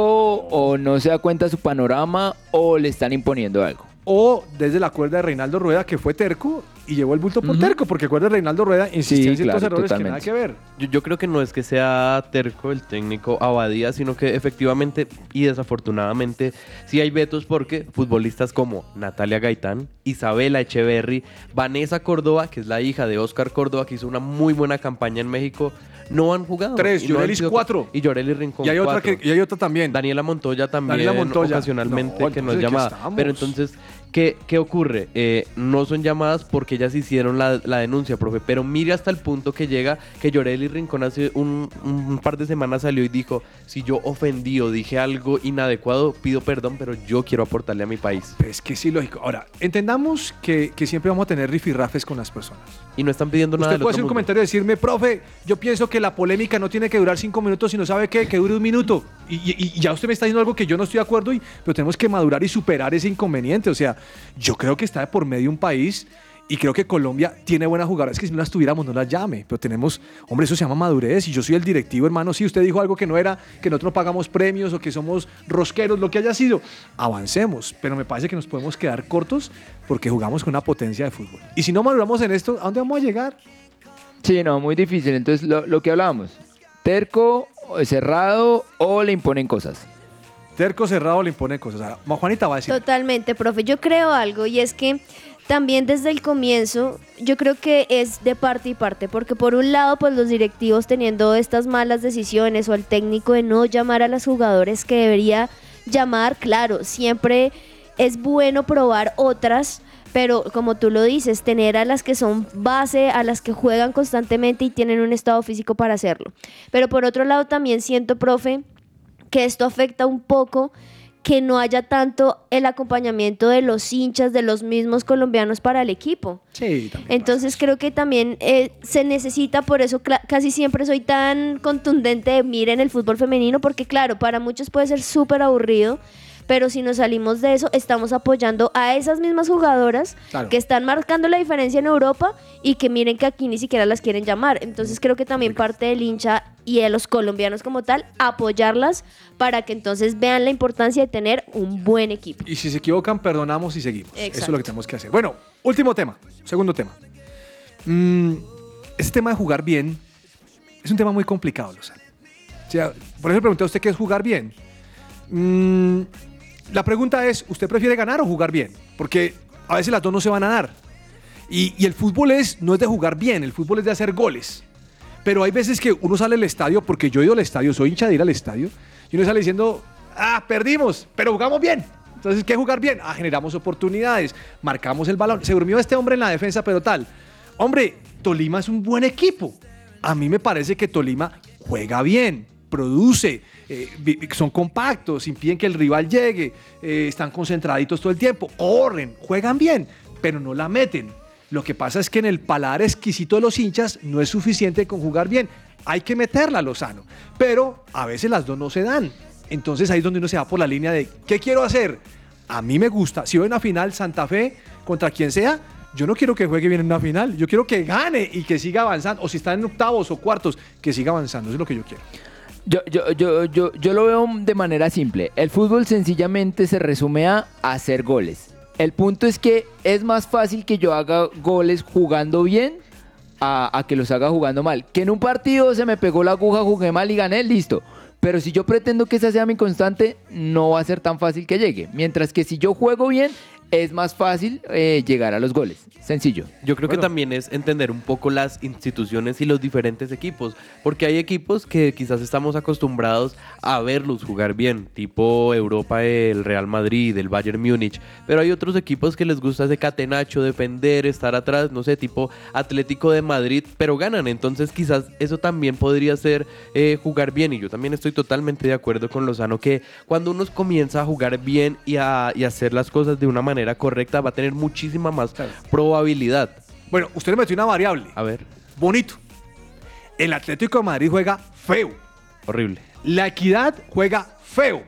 o no se da cuenta de su panorama, o le están imponiendo algo. O desde la cuerda de Reinaldo Rueda, que fue terco y llevó el bulto por uh-huh. terco, porque acuerda Reinaldo Rueda insistía sí, en ciertos claro, errores totalmente. que nada que ver. Yo, yo creo que no es que sea terco el técnico Abadía, sino que efectivamente y desafortunadamente sí hay vetos, porque futbolistas como Natalia Gaitán, Isabela Echeverry, Vanessa Córdoba, que es la hija de Óscar Córdoba, que hizo una muy buena campaña en México, no han jugado. Tres, Yorelis no cuatro. Y Yorelis Rincón y hay otra que, y hay otra también. Daniela Montoya también, Daniela Montoya. ocasionalmente, no, que no es llamada. Estamos. Pero entonces... ¿Qué, qué ocurre? Eh, no son llamadas porque ellas hicieron la, la denuncia, profe, pero mire hasta el punto que llega que Yoreli Rincón hace un, un par de semanas salió y dijo, si yo ofendí o dije algo inadecuado, pido perdón, pero yo quiero aportarle a mi país. Es que sí, lógico. Ahora, entendamos que, que siempre vamos a tener rifirrafes con las personas. Y no están pidiendo nada. Usted puede hacer un comentario y decirme, profe, yo pienso que la polémica no tiene que durar cinco minutos, sino sabe qué, que dure un minuto. Y, y, y ya usted me está diciendo algo que yo no estoy de acuerdo, y, pero tenemos que madurar y superar ese inconveniente. O sea, yo creo que está por medio de un país y creo que Colombia tiene buenas jugadoras, que si no las tuviéramos no las llame, pero tenemos, hombre, eso se llama madurez, y yo soy el directivo, hermano, si usted dijo algo que no era, que nosotros pagamos premios o que somos rosqueros, lo que haya sido, avancemos, pero me parece que nos podemos quedar cortos porque jugamos con una potencia de fútbol, y si no maduramos en esto, ¿a dónde vamos a llegar? Sí, no, muy difícil. Entonces lo, lo que hablábamos, terco, cerrado o le imponen cosas. Terco, cerrado, le impone cosas. Ahora, Juanita va a decir. Totalmente, profe. Yo creo algo, y es que también desde el comienzo yo creo que es de parte y parte, porque por un lado, pues los directivos teniendo estas malas decisiones o el técnico de no llamar a los jugadores que debería llamar, claro, siempre es bueno probar otras, pero como tú lo dices, tener a las que son base, a las que juegan constantemente y tienen un estado físico para hacerlo. Pero por otro lado también siento, profe, que esto afecta un poco que no haya tanto el acompañamiento de los hinchas, de los mismos colombianos para el equipo. Sí, también. Entonces creo que también eh, se necesita, por eso cl- casi siempre soy tan contundente de miren el fútbol femenino, porque claro, para muchos puede ser súper aburrido, pero si nos salimos de eso, estamos apoyando a esas mismas jugadoras claro. que están marcando la diferencia en Europa y que miren que aquí ni siquiera las quieren llamar. Entonces creo que también parte del hincha y de los colombianos como tal, apoyarlas para que entonces vean la importancia de tener un buen equipo. Y si se equivocan, perdonamos y seguimos. Exacto. Eso es lo que tenemos que hacer. Bueno, último tema, segundo tema. Mm, este tema de jugar bien es un tema muy complicado, Lozano. O sea, por eso pregunté a usted qué es jugar bien. Mm, La pregunta es, ¿usted prefiere ganar o jugar bien? Porque a veces las dos no se van a dar. Y, y el fútbol es, no es de jugar bien, el fútbol es de hacer goles. Pero hay veces que uno sale al estadio, porque yo he ido al estadio, soy hincha de ir al estadio, y uno sale diciendo, ah, perdimos, pero jugamos bien. Entonces, ¿qué es jugar bien? Ah, generamos oportunidades, marcamos el balón. Se durmió este hombre en la defensa, pero tal. Hombre, Tolima es un buen equipo. A mí me parece que Tolima juega bien, produce, eh, son compactos, impiden que el rival llegue, eh, están concentraditos todo el tiempo, corren, juegan bien, pero no la meten. Lo que pasa es que en el paladar exquisito de los hinchas no es suficiente con jugar bien, hay que meterla, Lozano, pero a veces las dos no se dan. Entonces ahí es donde uno se va por la línea de ¿qué quiero hacer? A mí me gusta, si voy a una final Santa Fe contra quien sea, yo no quiero que juegue bien en una final, yo quiero que gane y que siga avanzando, o si está en octavos o cuartos, que siga avanzando, eso es lo que yo quiero. Yo, yo, yo, yo, yo lo veo de manera simple. El fútbol sencillamente se resume a hacer goles. El punto es que es más fácil que yo haga goles jugando bien a, a que los haga jugando mal. Que en un partido se me pegó la aguja, jugué mal y gané, listo. Pero si yo pretendo que esa sea mi constante, no va a ser tan fácil que llegue. Mientras que si yo juego bien, es más fácil eh, llegar a los goles. Sencillo. Yo creo bueno. que también es entender un poco las instituciones y los diferentes equipos, porque hay equipos que quizás estamos acostumbrados a verlos jugar bien, tipo Europa, el Real Madrid, el Bayern Múnich, pero hay otros equipos que les gusta ese catenacho, defender, estar atrás, no sé, tipo Atlético de Madrid, pero ganan. Entonces quizás eso también podría ser eh, jugar bien, y yo también estoy totalmente de acuerdo con Lozano, que cuando uno comienza a jugar bien y a y hacer las cosas de una manera correcta, va a tener muchísima más claro. probabilidad. Bueno, usted le metió una variable. A ver. Bonito. El Atlético de Madrid juega feo. Horrible. La Equidad juega feo.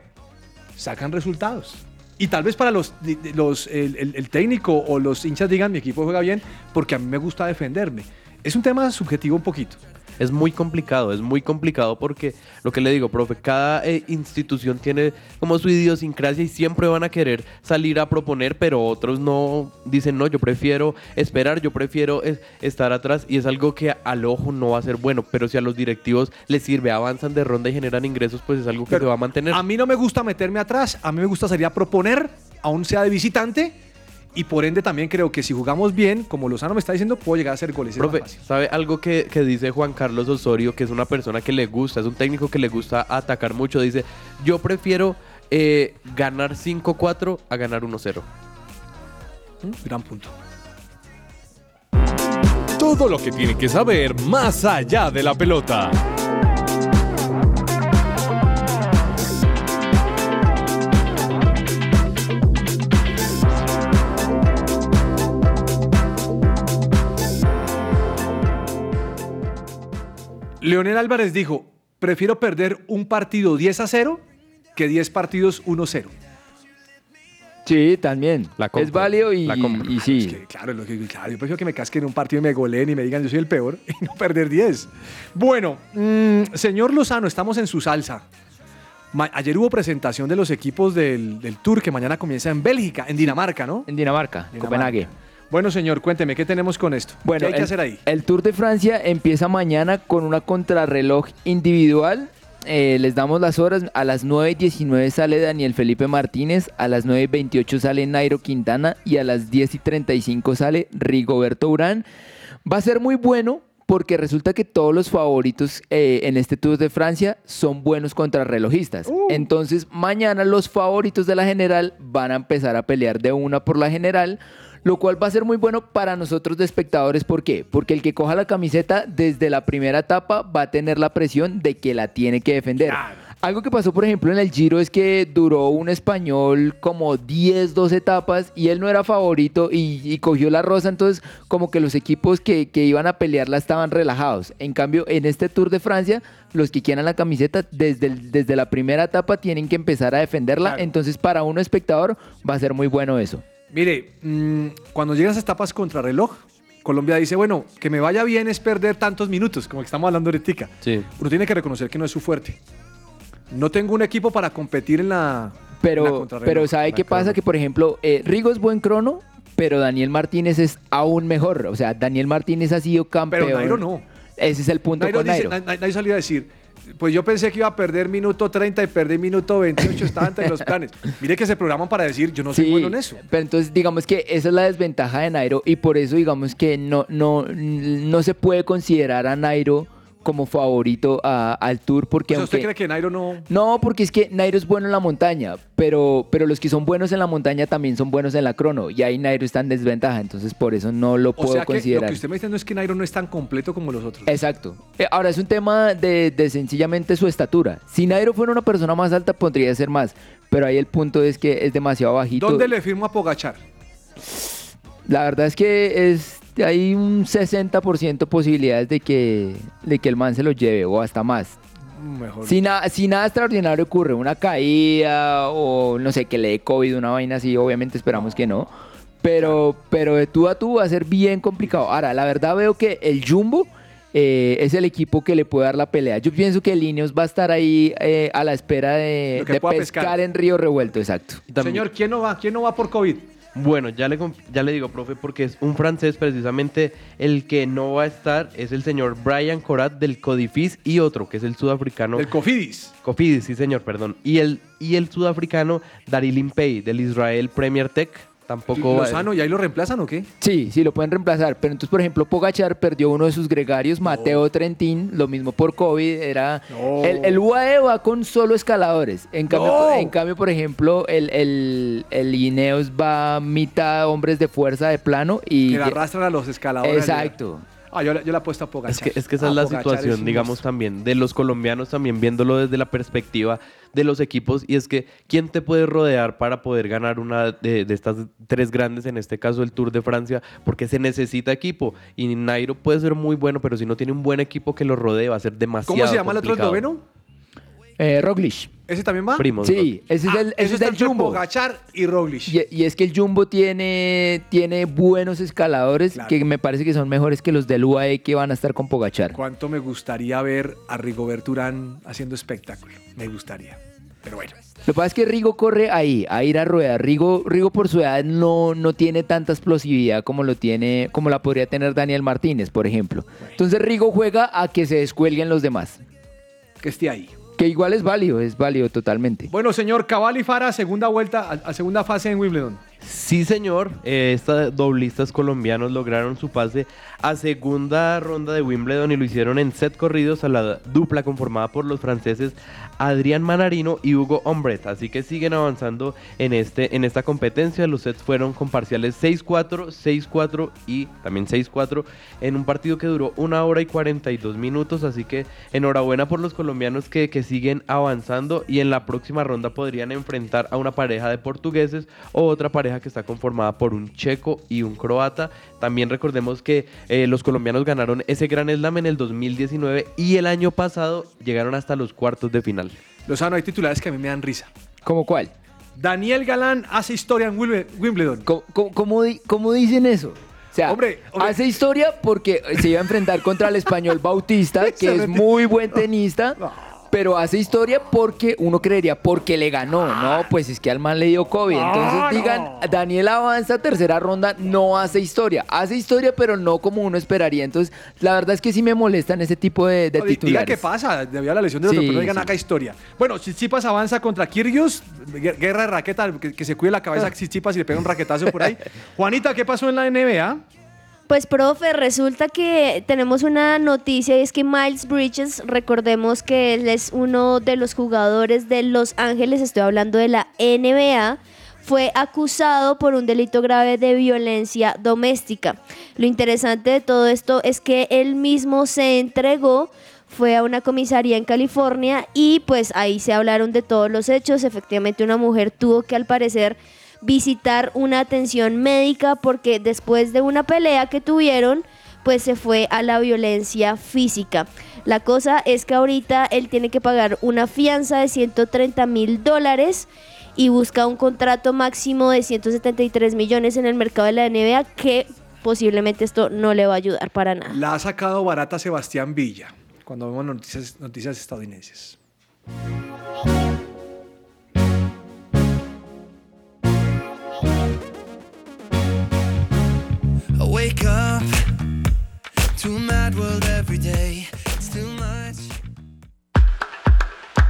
Sacan resultados. Y tal vez para los, los el, el, el técnico o los hinchas digan, mi equipo juega bien porque a mí me gusta defenderme. Es un tema subjetivo un poquito. Es muy complicado, es muy complicado porque, lo que le digo, profe, cada eh, institución tiene como su idiosincrasia y siempre van a querer salir a proponer, pero otros no, dicen no, yo prefiero esperar, yo prefiero es, estar atrás, y es algo que al ojo no va a ser bueno, pero si a los directivos les sirve, avanzan de ronda y generan ingresos, pues es algo que pero se va a mantener. A mí no me gusta meterme atrás, a mí me gusta salir a proponer, aún sea de visitante, y por ende también creo que si jugamos bien, como Lozano me está diciendo, puedo llegar a hacer goles. Profe, ¿sabe algo que, que dice Juan Carlos Osorio? Que es una persona que le gusta, es un técnico que le gusta atacar mucho. Dice, yo prefiero eh, ganar cinco cuatro a ganar uno cero. Gran punto. Todo lo que tiene que saber más allá de la pelota. Leonel Álvarez dijo, prefiero perder un partido diez a cero que diez partidos uno cero. Sí, también. La compro, es válido y, la y, y sí. Es que, claro, lo que, claro, yo prefiero que me casquen un partido y me goleen y me digan yo soy el peor y no perder diez. Bueno, mmm, señor Lozano, estamos en su salsa. Ma- ayer hubo presentación de los equipos del, del Tour que mañana comienza en Bélgica, en Dinamarca, ¿no? En Dinamarca, Dinamarca. Copenhague. Bueno, señor, cuénteme, ¿qué tenemos con esto? Bueno, ¿qué hay el, que hacer ahí? El Tour de Francia empieza mañana con una contrarreloj individual. Eh, les damos las horas. A las nueve y diecinueve sale Daniel Felipe Martínez, a las nueve y veintiocho sale Nairo Quintana y a las diez y treinta y cinco sale Rigoberto Urán. Va a ser muy bueno porque resulta que todos los favoritos eh, en este Tour de Francia son buenos contrarrelojistas. Uh. Entonces, mañana los favoritos de la general van a empezar a pelear de una por la general, lo cual va a ser muy bueno para nosotros de espectadores. ¿Por qué? Porque el que coja la camiseta desde la primera etapa va a tener la presión de que la tiene que defender. Claro. Algo que pasó, por ejemplo, en el Giro es que duró un español como diez, doce etapas y él no era favorito y, y cogió la rosa, entonces como que los equipos que, que iban a pelearla estaban relajados. En cambio, en este Tour de Francia, los que quieran la camiseta desde, el, desde la primera etapa tienen que empezar a defenderla, claro. Entonces para un espectador va a ser muy bueno eso. Mire, mmm, cuando llegas a etapas contrarreloj, Colombia dice, bueno, que me vaya bien es perder tantos minutos, como que estamos hablando ahorita. Sí. Uno tiene que reconocer que no es su fuerte. No tengo un equipo para competir en la, pero, en la contrarreloj. Pero ¿sabe qué pasa? Que, por ejemplo, eh, Rigo es buen crono, pero Daniel Martínez es aún mejor. O sea, Daniel Martínez ha sido campeón. Pero Nairo no. Ese es el punto Nairo con dice, Nairo. Na- Nairo salía a decir, pues yo pensé que iba a perder minuto treinta y perdí minuto veintiocho, estaba entre los planes. Mire que se programan para decir, yo no soy sí, bueno en eso. Pero entonces digamos que esa es la desventaja de Nairo y por eso digamos que no, no, no se puede considerar a Nairo como favorito a, al Tour porque o sea, aunque, ¿usted cree que Nairo no...? No, porque es que Nairo es bueno en la montaña, pero, pero los que son buenos en la montaña también son buenos en la crono y ahí Nairo está en desventaja, entonces por eso no lo o puedo sea que considerar. Lo que usted me está diciendo es que Nairo no es tan completo como los otros. Exacto. Ahora es un tema de, de sencillamente su estatura. Si Nairo fuera una persona más alta podría ser más, pero ahí el punto es que es demasiado bajito. ¿Dónde le firmo a Pogachar? La verdad es que es... hay un sesenta por ciento posibilidades de que, de que el man se lo lleve o hasta más. Mejor. Si, na, si nada extraordinario ocurre, una caída o no sé, que le dé COVID, una vaina así, obviamente esperamos que no, pero, pero de tú a tú va a ser bien complicado. Ahora, la verdad veo que el Jumbo eh, es el equipo que le puede dar la pelea. Yo pienso que Ineos va a estar ahí eh, a la espera de, de pescar, pescar en río revuelto, exacto. También. Señor, ¿quién no va? ¿Quién no va por COVID? Bueno, ya le, ya le digo, profe, porque es un francés precisamente el que no va a estar, es el señor Brian Corat del Codifis y otro, que es el sudafricano... El Cofidis. Cofidis, sí señor, perdón. Y el, y el sudafricano Daryl Impey del Israel Premier Tech, tampoco va a... ¿Lozano y ahí lo reemplazan o qué? Sí, sí, lo pueden reemplazar, pero entonces, por ejemplo, Pogachar perdió uno de sus gregarios, Mateo no. Trentin, lo mismo por COVID, era... No. El, el U A E va con solo escaladores, en cambio, no. en cambio por ejemplo, el, el, el Ineos va mitad hombres de fuerza de plano y... Que la arrastran a los escaladores. Exacto. Ah, yo, yo la apuesto a Pogachar. Es que, es que esa ah, es la Pogachar situación, es digamos, gusto. También de los colombianos, también viéndolo desde la perspectiva de los equipos, y es que ¿quién te puede rodear para poder ganar una de, de estas tres grandes, en este caso el Tour de Francia? Porque se necesita equipo, y Nairo puede ser muy bueno, pero si no tiene un buen equipo que lo rodee va a ser demasiado complicado. ¿Cómo se llama el otro noveno? Eh, Roglic. ¿Ese también va? Primo, sí, ese ah, es el, ese es el Jumbo. Pogachar y Roglic. Y, y es que el Jumbo tiene, tiene buenos escaladores, claro, que me parece que son mejores que los del U A E que van a estar con Pogachar. ¿Cuánto me gustaría ver a Rigobert Urán haciendo espectáculo? Me gustaría, pero bueno. Lo que pasa es que Rigo corre ahí, a ir a rueda. Rigo, Rigo por su edad no, no tiene tanta explosividad como, lo tiene, como la podría tener Daniel Martínez, por ejemplo. Bueno. Entonces Rigo juega a que se descuelguen los demás. Que esté ahí. Que igual es válido, es válido totalmente. Bueno, señor, Cabal y Fara, segunda vuelta, a, a segunda fase en Wimbledon. Sí, señor. Eh, Estas doblistas colombianos lograron su pase a segunda ronda de Wimbledon y lo hicieron en set corridos a la dupla conformada por los franceses Adrián Manarino y Hugo Humbert. Así que siguen avanzando en, este, en esta competencia. Los sets fueron con parciales seis cuatro, seis cuatro y también seis cuatro en un partido que duró una hora y cuarenta y dos minutos. Así que enhorabuena por los colombianos que, que siguen avanzando y en la próxima ronda podrían enfrentar a una pareja de portugueses o otra pareja que está conformada por un checo y un croata. También recordemos que eh, los colombianos ganaron ese gran slam en el dos mil diecinueve y el año pasado llegaron hasta los cuartos de final. Lozano, hay titulares que a mí me dan risa. ¿Cómo cuál? Daniel Galán hace historia en Wimbledon. ¿Cómo, cómo, cómo, di- cómo dicen eso? O sea, hombre, hombre. hace historia porque se iba a enfrentar contra el español Bautista, que es muy buen tenista. No, no. Pero hace historia porque uno creería, porque le ganó. No, pues es que al man le dio COVID. Entonces digan, Daniel avanza tercera ronda, no hace historia. Hace historia, pero no como uno esperaría. Entonces, la verdad es que sí me molestan ese tipo de, de titulares. Diga qué pasa, debido a la lesión de otro, sí, pero digan sí. Acá historia. Bueno, Tsitsipas avanza contra Kyrgios, guerra de raqueta, que, que se cuide la cabeza a Tsitsipas y le pega un raquetazo por ahí. Juanita, ¿qué pasó en la N B A? Pues, profe, resulta que tenemos una noticia y es que Miles Bridges, recordemos que él es uno de los jugadores de Los Ángeles, estoy hablando de la N B A, fue acusado por un delito grave de violencia doméstica. Lo interesante de todo esto es que él mismo se entregó, fue a una comisaría en California y pues ahí se hablaron de todos los hechos. Efectivamente, una mujer tuvo que, al parecer, visitar una atención médica porque después de una pelea que tuvieron, pues se fue a la violencia física. La cosa es que ahorita él tiene que pagar una fianza de ciento treinta mil dólares y busca un contrato máximo de ciento setenta y tres millones en el mercado de la N B A, que posiblemente esto no le va a ayudar para nada. La ha sacado barata Sebastián Villa cuando vemos noticias, noticias estadounidenses.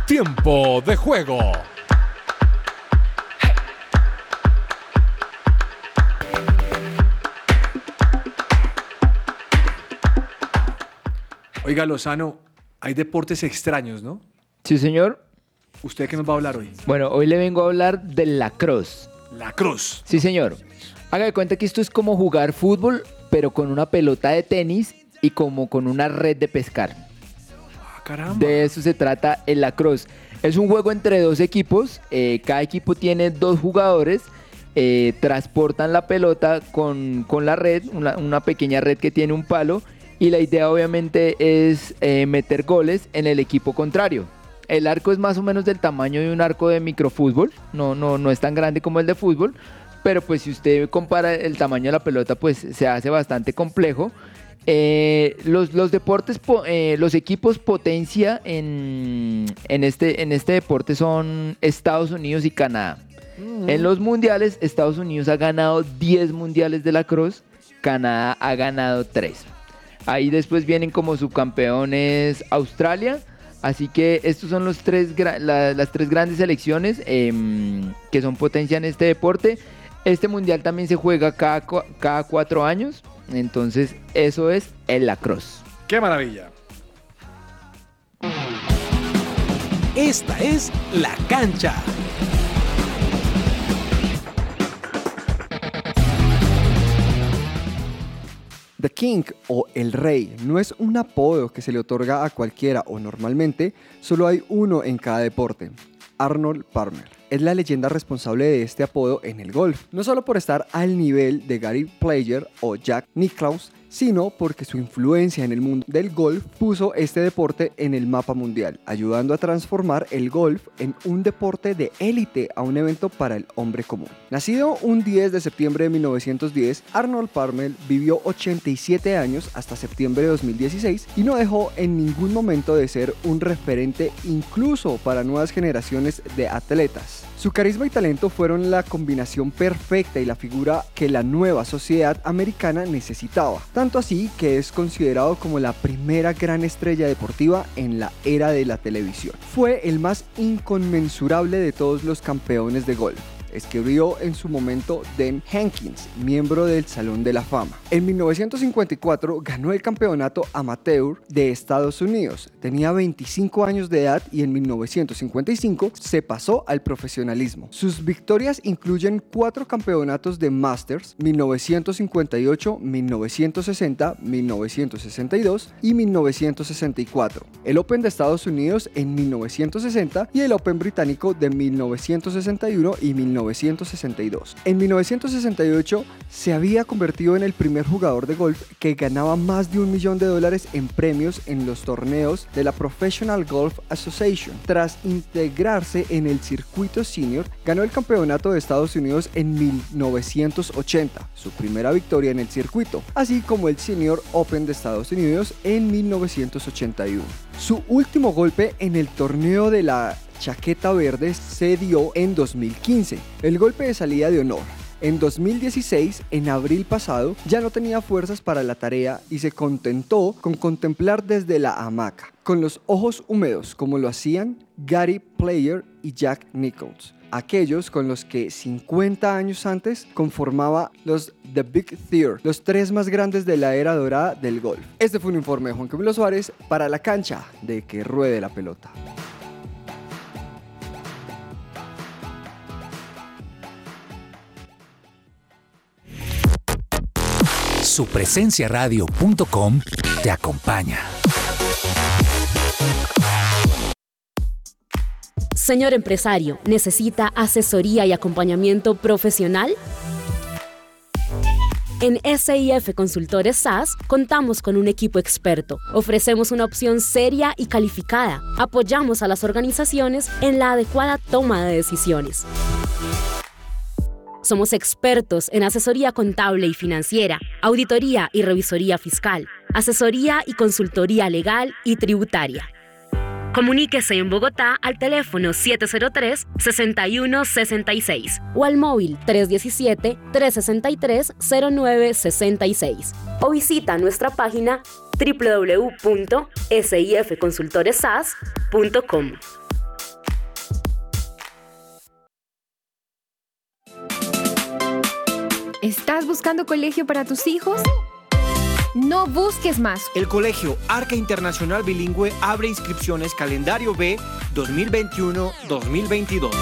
Tiempo de juego. Oiga, Lozano, hay deportes extraños, ¿no? Sí, señor. ¿Usted qué nos va a hablar hoy? Bueno, hoy le vengo a hablar del lacrosse. ¿Lacrosse? Sí, señor. Haga de cuenta que esto es como jugar fútbol, pero con una pelota de tenis y como con una red de pescar. Ah, caramba. De eso se trata el lacrosse. Es un juego entre dos equipos. Eh, cada equipo tiene dos jugadores. Eh, transportan la pelota con, con la red, una, una pequeña red que tiene un palo. Y la idea, obviamente, es eh, meter goles en el equipo contrario. El arco es más o menos del tamaño de un arco de microfútbol. No, no, no es tan grande como el de fútbol. Pero pues si usted compara el tamaño de la pelota, pues se hace bastante complejo. Eh, los, los deportes, eh, los equipos potencia en, en, este, en este deporte son Estados Unidos y Canadá. Uh-huh. En los mundiales, Estados Unidos ha ganado diez mundiales de lacrosse, Canadá ha ganado tres. Ahí después vienen como subcampeones Australia. Así que estos son los tres, la, las tres grandes selecciones eh, que son potencia en este deporte. Este mundial también se juega cada, cada cuatro años, entonces eso es el lacrosse. ¡Qué maravilla! Esta es La Cancha. The King o el Rey no es un apodo que se le otorga a cualquiera o normalmente solo hay uno en cada deporte. Arnold Palmer. es la leyenda responsable de este apodo en el golf, no solo por estar al nivel de Gary Player o Jack Nicklaus, sino porque su influencia en el mundo del golf puso este deporte en el mapa mundial, ayudando a transformar el golf en un deporte de élite, a un evento para el hombre común. Nacido un diez de septiembre de mil novecientos diez, Arnold Palmer vivió ochenta y siete años hasta septiembre de dos mil dieciséis y no dejó en ningún momento de ser un referente, incluso para nuevas generaciones de atletas. Su carisma y talento fueron la combinación perfecta y la figura que la nueva sociedad americana necesitaba, tanto así que es considerado como la primera gran estrella deportiva en la era de la televisión. Fue el más inconmensurable de todos los campeones de golf, escribió en su momento Dan Hankins, miembro del Salón de la Fama. En mil novecientos cincuenta y cuatro ganó el campeonato amateur de Estados Unidos, tenía veinticinco años de edad y en mil novecientos cincuenta y cinco se pasó al profesionalismo. Sus victorias incluyen cuatro campeonatos de Masters, mil novecientos cincuenta y ocho, mil novecientos sesenta, mil novecientos sesenta y dos y mil novecientos sesenta y cuatro, el Open de Estados Unidos en mil novecientos sesenta y el Open británico de mil novecientos sesenta y uno y mil novecientos sesenta y dos. En mil novecientos sesenta y ocho se había convertido en el primer jugador de golf que ganaba más de un millón de dólares en premios en los torneos de la Professional Golf Association. Tras integrarse en el circuito senior, ganó el campeonato de Estados Unidos en mil novecientos ochenta, su primera victoria en el circuito, así como el Senior Open de Estados Unidos en mil novecientos ochenta y uno. Su último golpe en el torneo de la chaqueta verde se dio en dos mil quince, el golpe de salida de honor. En dos mil dieciséis, en abril pasado, ya no tenía fuerzas para la tarea y se contentó con contemplar desde la hamaca, con los ojos húmedos, como lo hacían Gary Player y Jack Nicklaus, aquellos con los que cincuenta años antes conformaba los The Big Three, los tres más grandes de la era dorada del golf. Este fue un informe de Juan Camilo Suárez para la cancha de Que Ruede la Pelota. Su Presencia Radio punto com te acompaña. Señor empresario, ¿necesita asesoría y acompañamiento profesional? En S I F Consultores S A S contamos con un equipo experto. Ofrecemos una opción seria y calificada. Apoyamos a las organizaciones en la adecuada toma de decisiones. Somos expertos en asesoría contable y financiera, auditoría y revisoría fiscal, asesoría y consultoría legal y tributaria. Comuníquese en Bogotá al teléfono siete cero tres, seis uno seis seis o al móvil tres uno siete, tres seis tres, cero nueve seis seis o visita nuestra página doble u doble u doble u punto s i f consultores s a s punto com. ¿Estás buscando colegio para tus hijos? No busques más. El Colegio Arca Internacional Bilingüe abre inscripciones calendario B dos mil veintiuno dos mil veintidós.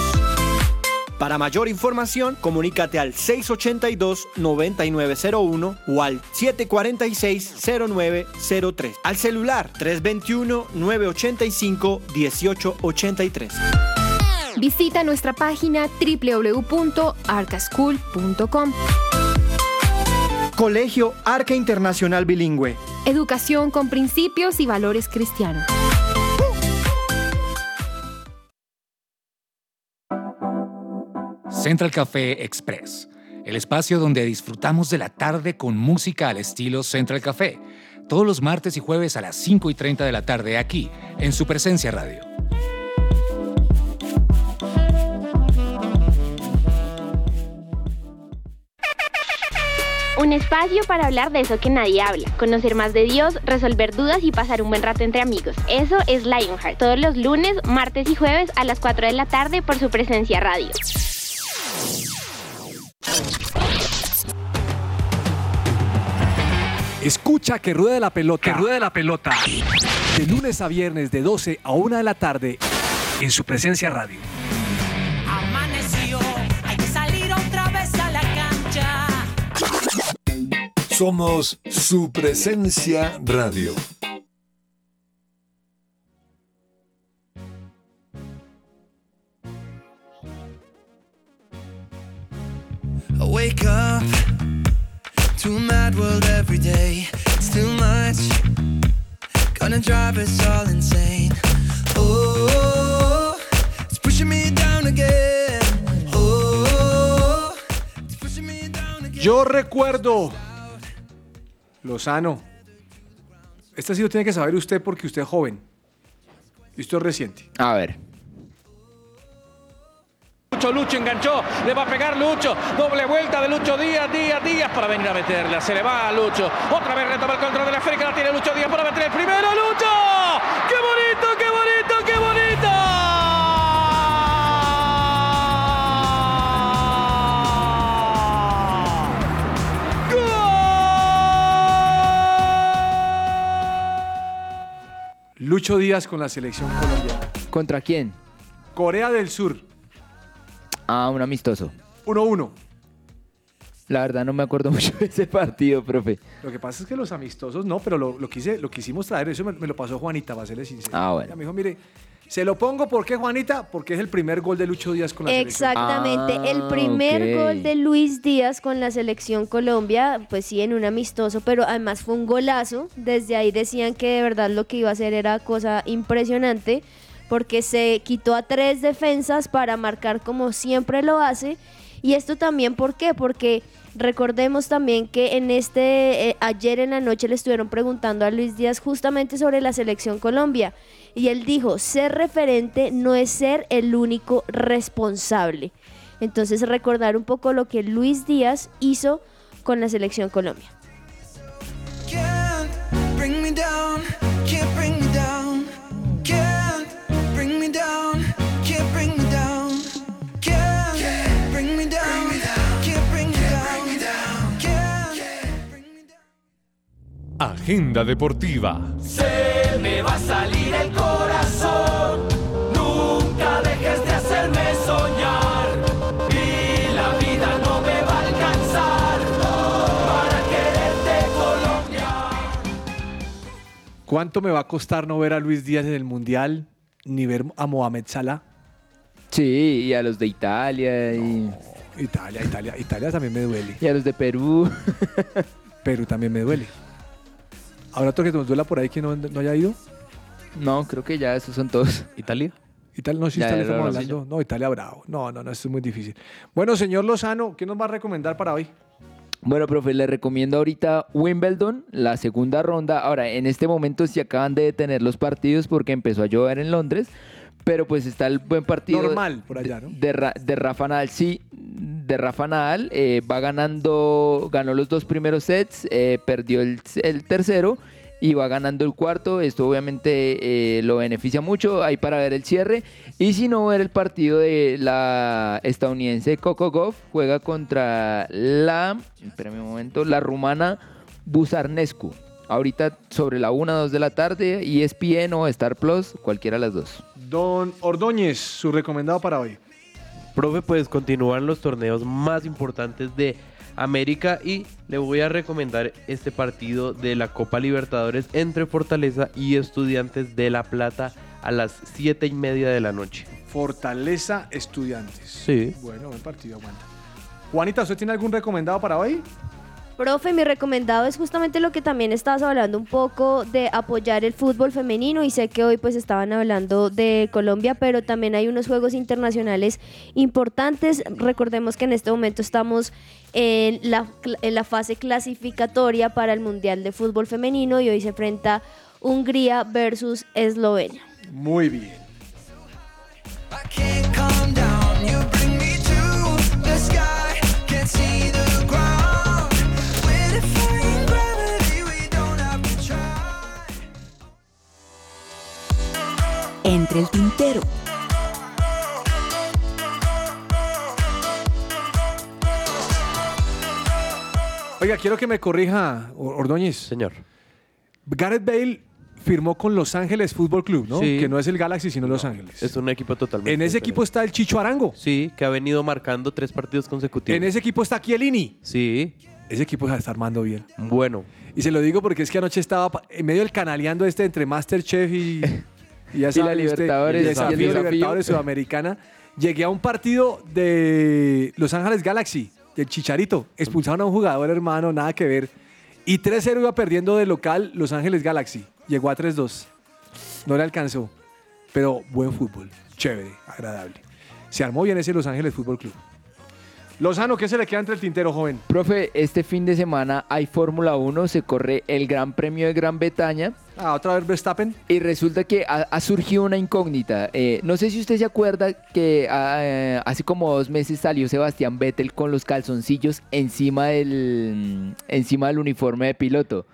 Para mayor información, comunícate al seis ocho dos, nueve nueve cero uno o al siete cuatro seis, cero nueve cero tres. Al celular tres dos uno, nueve ocho cinco, uno ocho ocho tres. Visita nuestra página doble u doble u doble u punto arca school punto com. Colegio Arca Internacional Bilingüe. Educación con principios y valores cristianos. Central Café Express, el espacio donde disfrutamos de la tarde con música al estilo Central Café, todos los martes y jueves a las cinco y treinta de la tarde aquí, en Su Presencia Radio. Un espacio para hablar de eso que nadie habla, conocer más de Dios, resolver dudas y pasar un buen rato entre amigos. Eso es Lionheart, todos los lunes, martes y jueves a las cuatro de la tarde por Su Presencia Radio. Escucha Que Ruede la Pelota. Que Ruede la Pelota. De lunes a viernes de doce a una de la tarde en Su Presencia Radio. Somos Su Presencia Radio. wake up to a mad world every day. It's too much, gonna drive us all insane. Oh, it's pushing me down again. Oh, it's pushing me down again. Yo recuerdo Lozano. Esta sí lo tiene que saber usted porque usted es joven. Y esto es reciente. A ver. Lucho, Lucho enganchó, le va a pegar Lucho, doble vuelta de Lucho Díaz, Díaz, Díaz para venir a meterla, se le va a Lucho, otra vez retoma el control de la esférica, la tiene Lucho Díaz para meter el primero, Lucho, ¡qué bonito, qué bonito, qué bonito! ¡Gol! Lucho Díaz con la selección colombiana. ¿Contra quién? Corea del Sur. Ah, un amistoso. uno uno. La verdad no me acuerdo mucho de ese partido, profe. Lo que pasa es que los amistosos no, pero lo, lo, quise, lo quisimos traer. Eso me, me lo pasó Juanita, para serle sincero. Ah, bueno. Ella me dijo, mire, se lo pongo, ¿por qué, Juanita? Porque es el primer gol de Lucho Díaz con la Exactamente. Selección. Exactamente. Ah, el primer okay. gol de Luis Díaz con la selección Colombia, pues sí, en un amistoso, pero además fue un golazo. Desde ahí decían que de verdad lo que iba a hacer era cosa impresionante, porque se quitó a tres defensas para marcar como siempre lo hace. Y esto también, ¿por qué? Porque recordemos también que en este eh, ayer en la noche le estuvieron preguntando a Luis Díaz justamente sobre la selección Colombia, y él dijo, ser referente no es ser el único responsable. Entonces recordar un poco lo que Luis Díaz hizo con la selección Colombia. Agenda deportiva. Se me va a salir el corazón. Nunca dejes de hacerme soñar. Y la vida no me va a alcanzar para quererte, Colombia. ¿Cuánto me va a costar no ver a Luis Díaz en el Mundial ni ver a Mohamed Salah? Sí, y a los de Italia. Y... No, Italia, Italia, Italia también me duele. Y a los de Perú. Perú también me duele. ¿Habrá otro que nos duela por ahí que no, no haya ido? No, creo que ya esos son todos. ¿Italia? Italia no, sí, ya, Italia estamos hablando. No, Italia bravo. No, no, no, esto es muy difícil. Bueno, señor Lozano, ¿qué nos va a recomendar para hoy? Bueno, profe, le recomiendo ahorita Wimbledon, la segunda ronda. Ahora, en este momento se acaban de detener los partidos porque empezó a llover en Londres, pero pues está el buen partido. Normal, por allá, ¿no? De, de, de Rafa Nadal, sí. De Rafa Nadal, eh, va ganando, ganó los dos primeros sets, eh, perdió el, el tercero y va ganando el cuarto. Esto obviamente eh, lo beneficia mucho, ahí para ver el cierre. Y si no, ver el partido de la estadounidense Coco Gauff, juega contra la, espérame un momento, la rumana Buzarnescu. Ahorita sobre la una, dos de la tarde, E S P N o Star Plus, cualquiera de las dos. Don Ordóñez, su recomendado para hoy. Profe, pues continúan los torneos más importantes de América y le voy a recomendar este partido de la Copa Libertadores entre Fortaleza y Estudiantes de La Plata a las siete y media de la noche. Fortaleza, Estudiantes. Sí. Bueno, buen partido, aguanta. Juanita, ¿usted tiene algún recomendado para hoy? Profe, mi recomendado es justamente lo que también estabas hablando un poco de apoyar el fútbol femenino, y sé que hoy pues estaban hablando de Colombia, pero también hay unos juegos internacionales importantes. Recordemos que en este momento estamos en la, en la fase clasificatoria para el Mundial de Fútbol Femenino y hoy se enfrenta Hungría versus Eslovenia. Muy bien. Entre el tintero. Oiga, quiero que me corrija, Ordóñez. Señor. Gareth Bale firmó con Los Ángeles Fútbol Club, ¿no? Sí. Que no es el Galaxy, sino no, Los Ángeles. Es un equipo totalmente En ese diferente. Equipo está el Chicho Arango. Sí, que ha venido marcando tres partidos consecutivos. En ese equipo está Chiellini. Sí. Ese equipo se está armando bien. Bueno. Y se lo digo porque es que anoche estaba en medio del canaleando este entre MasterChef y... Y, ya y saben, la Libertadores, usted, desafío, y el desafío Libertadores Sudamericana. Llegué a un partido de Los Ángeles Galaxy del Chicharito. Expulsaron a un jugador, hermano, nada que ver. Y tres cero iba perdiendo de local Los Ángeles Galaxy. Llegó a tres dos. No le alcanzó. Pero buen fútbol. Chévere, agradable. Se armó bien ese Los Ángeles Fútbol Club. Lozano, ¿qué se le queda entre el tintero, joven? Profe, este fin de semana hay Fórmula uno, se corre el Gran Premio de Gran Bretaña. Ah, ¿otra vez Verstappen? Y resulta que ha, ha surgido una incógnita. Eh, no sé si usted se acuerda que eh, hace como dos meses salió Sebastián Vettel con los calzoncillos encima del, encima del uniforme de piloto.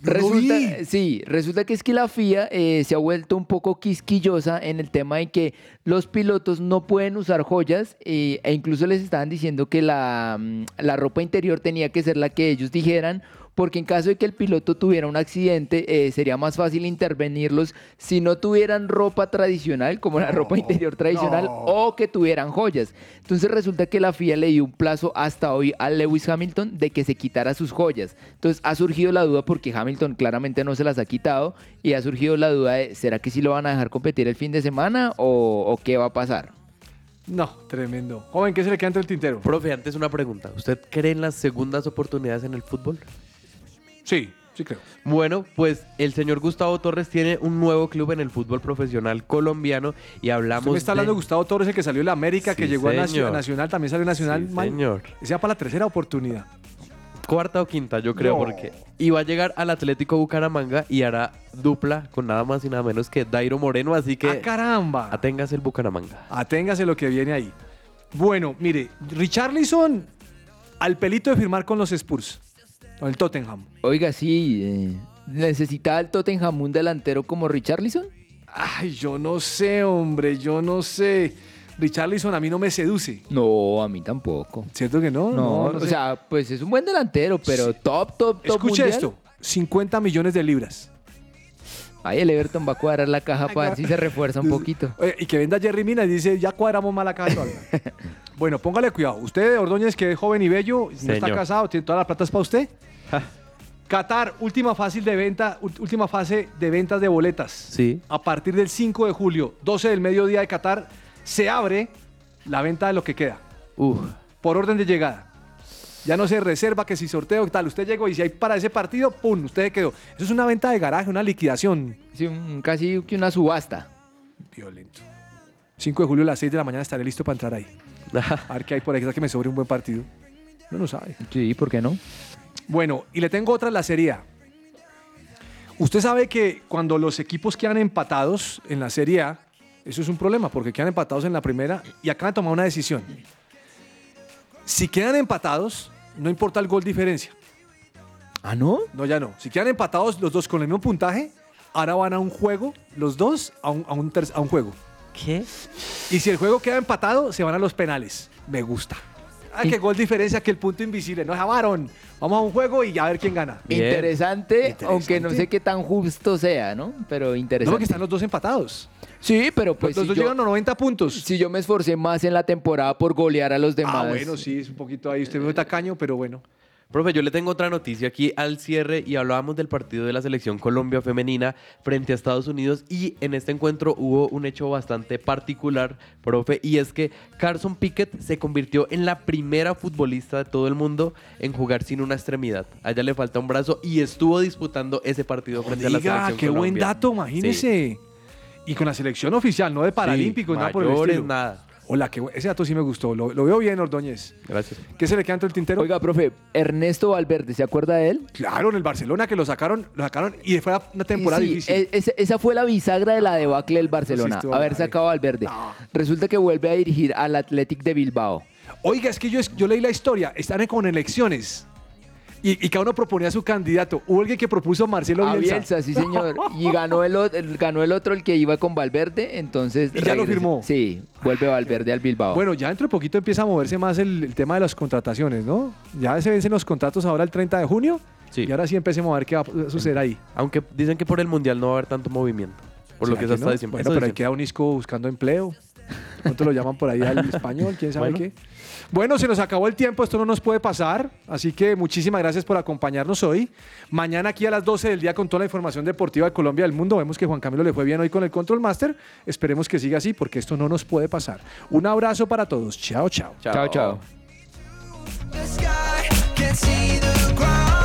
Resulta, sí, resulta que es que la F I A eh, se ha vuelto un poco quisquillosa en el tema de que los pilotos no pueden usar joyas eh, e incluso les estaban diciendo que la, la ropa interior tenía que ser la que ellos dijeran, porque en caso de que el piloto tuviera un accidente eh, sería más fácil intervenirlos si no tuvieran ropa tradicional, como la no, ropa interior tradicional, no. o que tuvieran joyas. Entonces resulta que la F I A le dio un plazo hasta hoy a Lewis Hamilton de que se quitara sus joyas. Entonces ha surgido la duda, porque Hamilton claramente no se las ha quitado, y ha surgido la duda de, ¿será que sí lo van a dejar competir el fin de semana o, o qué va a pasar? No, tremendo. Joven, ¿qué se le queda ante el tintero? Profe, antes una pregunta. ¿Usted cree en las segundas oportunidades en el fútbol? Sí, sí creo. Bueno, pues el señor Gustavo Torres tiene un nuevo club en el fútbol profesional colombiano y hablamos. ¿Usted me está hablando de Gustavo Torres, el que salió de la América, sí, que llegó señor. a Nacional, también salió Nacional? Sí, señor. Sea para la tercera oportunidad. Cuarta o quinta, yo creo, no. porque iba a llegar al Atlético Bucaramanga y hará dupla con nada más y nada menos que Dairo Moreno, así que... ¡Ah, caramba! Aténgase el Bucaramanga. Aténgase lo que viene ahí. Bueno, mire, Richarlison al pelito de firmar con los Spurs. Con el Tottenham. Oiga, sí. Eh, ¿necesitaba el Tottenham un delantero como Richarlison? Ay, yo no sé, hombre. Yo no sé. Richarlison a mí no me seduce. No, a mí tampoco. ¿Cierto que no? No, no, no o sé. sea, pues es un buen delantero, pero sí. top, top, top Escuche mundial. esto. cincuenta millones de libras. Ay, el Everton va a cuadrar la caja para ver si se refuerza un poquito. Oye, y que venda Jerry Mina y dice, ya cuadramos más la caja todavía. Bueno, póngale cuidado. Usted, Ordóñez, que es joven y bello, Señor. no está casado, tiene todas las platas para usted. Qatar, última fase de venta, última fase de ventas de boletas. Sí. A partir del cinco de julio, doce del mediodía de Qatar, se abre la venta de lo que queda. Uf. Por orden de llegada. Ya no se reserva que si sorteo tal, usted llegó y si hay para ese partido, pum, usted se quedó. Eso es una venta de garaje, una liquidación. Sí, un, casi que una subasta. Violento. cinco de julio a las seis de la mañana estaré listo para entrar ahí. A ver qué hay por ahí, que me sobre un buen partido. No lo sabe. Sí, ¿por qué no? Bueno, y le tengo otra en la Serie A. Usted sabe que cuando los equipos quedan empatados en la Serie A, eso es un problema, porque quedan empatados en la primera y acaban de tomar una decisión. Si quedan empatados... no importa el gol diferencia. ¿Ah, no? No, ya no. Si quedan empatados los dos con el mismo puntaje, ahora van a un juego, los dos a un, a un, ter- a un juego. ¿Qué? Y si el juego queda empatado, se van a los penales. Me gusta. Ah, ¿Y? que gol diferencia, que el punto invisible. No, javaron. Vamos a un juego y a ver quién gana. Interesante, interesante, aunque no sé qué tan justo sea, ¿no? Pero interesante. No, porque están los dos empatados. Sí, pero pues... Los si dos yo, llegan a noventa puntos. Si yo me esforcé más en la temporada por golear a los demás. Ah, bueno, sí, es un poquito ahí. Usted me tacaño, pero bueno. Profe, yo le tengo otra noticia aquí al cierre y hablábamos del partido de la selección Colombia femenina frente a Estados Unidos y en este encuentro hubo un hecho bastante particular, profe, y es que Carson Pickett se convirtió en la primera futbolista de todo el mundo en jugar sin una extremidad. A ella le falta un brazo y estuvo disputando ese partido frente Oiga, a la selección qué Colombia. Qué buen dato, imagínese. Sí. Y con la selección oficial, no de Paralímpicos, sí, nada por el estilo. Nada. Hola, que, ese dato sí me gustó. Lo, lo veo bien, Ordóñez. Gracias. ¿Qué se le queda ante el tintero? Oiga, profe, Ernesto Valverde, ¿se acuerda de él? Claro, en el Barcelona, que lo sacaron, lo sacaron y fue una temporada sí, difícil. Es, esa fue la bisagra de la debacle del Barcelona, no, haber sacado a Valverde. No. Resulta que vuelve a dirigir al Athletic de Bilbao. Oiga, es que yo, yo leí la historia. Están con elecciones. Y, y cada uno proponía a su candidato. Hubo alguien que propuso a Marcelo Bielsa. A Bielsa, sí, señor. Y ganó el, el, ganó el otro, el que iba con Valverde. Entonces, ¿Y ya regresa. lo firmó? Sí, vuelve Valverde al Bilbao. Bueno, ya dentro de poquito empieza a moverse más el, el tema de las contrataciones, ¿no? Ya se vencen los contratos ahora el treinta de junio. Sí. Y ahora sí empecemos a ver qué va a suceder ahí. Aunque dicen que por el Mundial no va a haber tanto movimiento. Por lo que, que está no? diciendo. Bueno, pero ahí queda un isco buscando empleo. ¿Cuánto lo llaman por ahí al español? ¿Quién sabe bueno. qué? Bueno, se nos acabó el tiempo, esto no nos puede pasar, así que muchísimas gracias por acompañarnos hoy. Mañana aquí a las doce del día con toda la información deportiva de Colombia y del mundo. Vemos que Juan Camilo le fue bien hoy con el Control Master. Esperemos que siga así porque esto no nos puede pasar. Un abrazo para todos. Chao, chao. Chao, chao. The sky can't see the ground.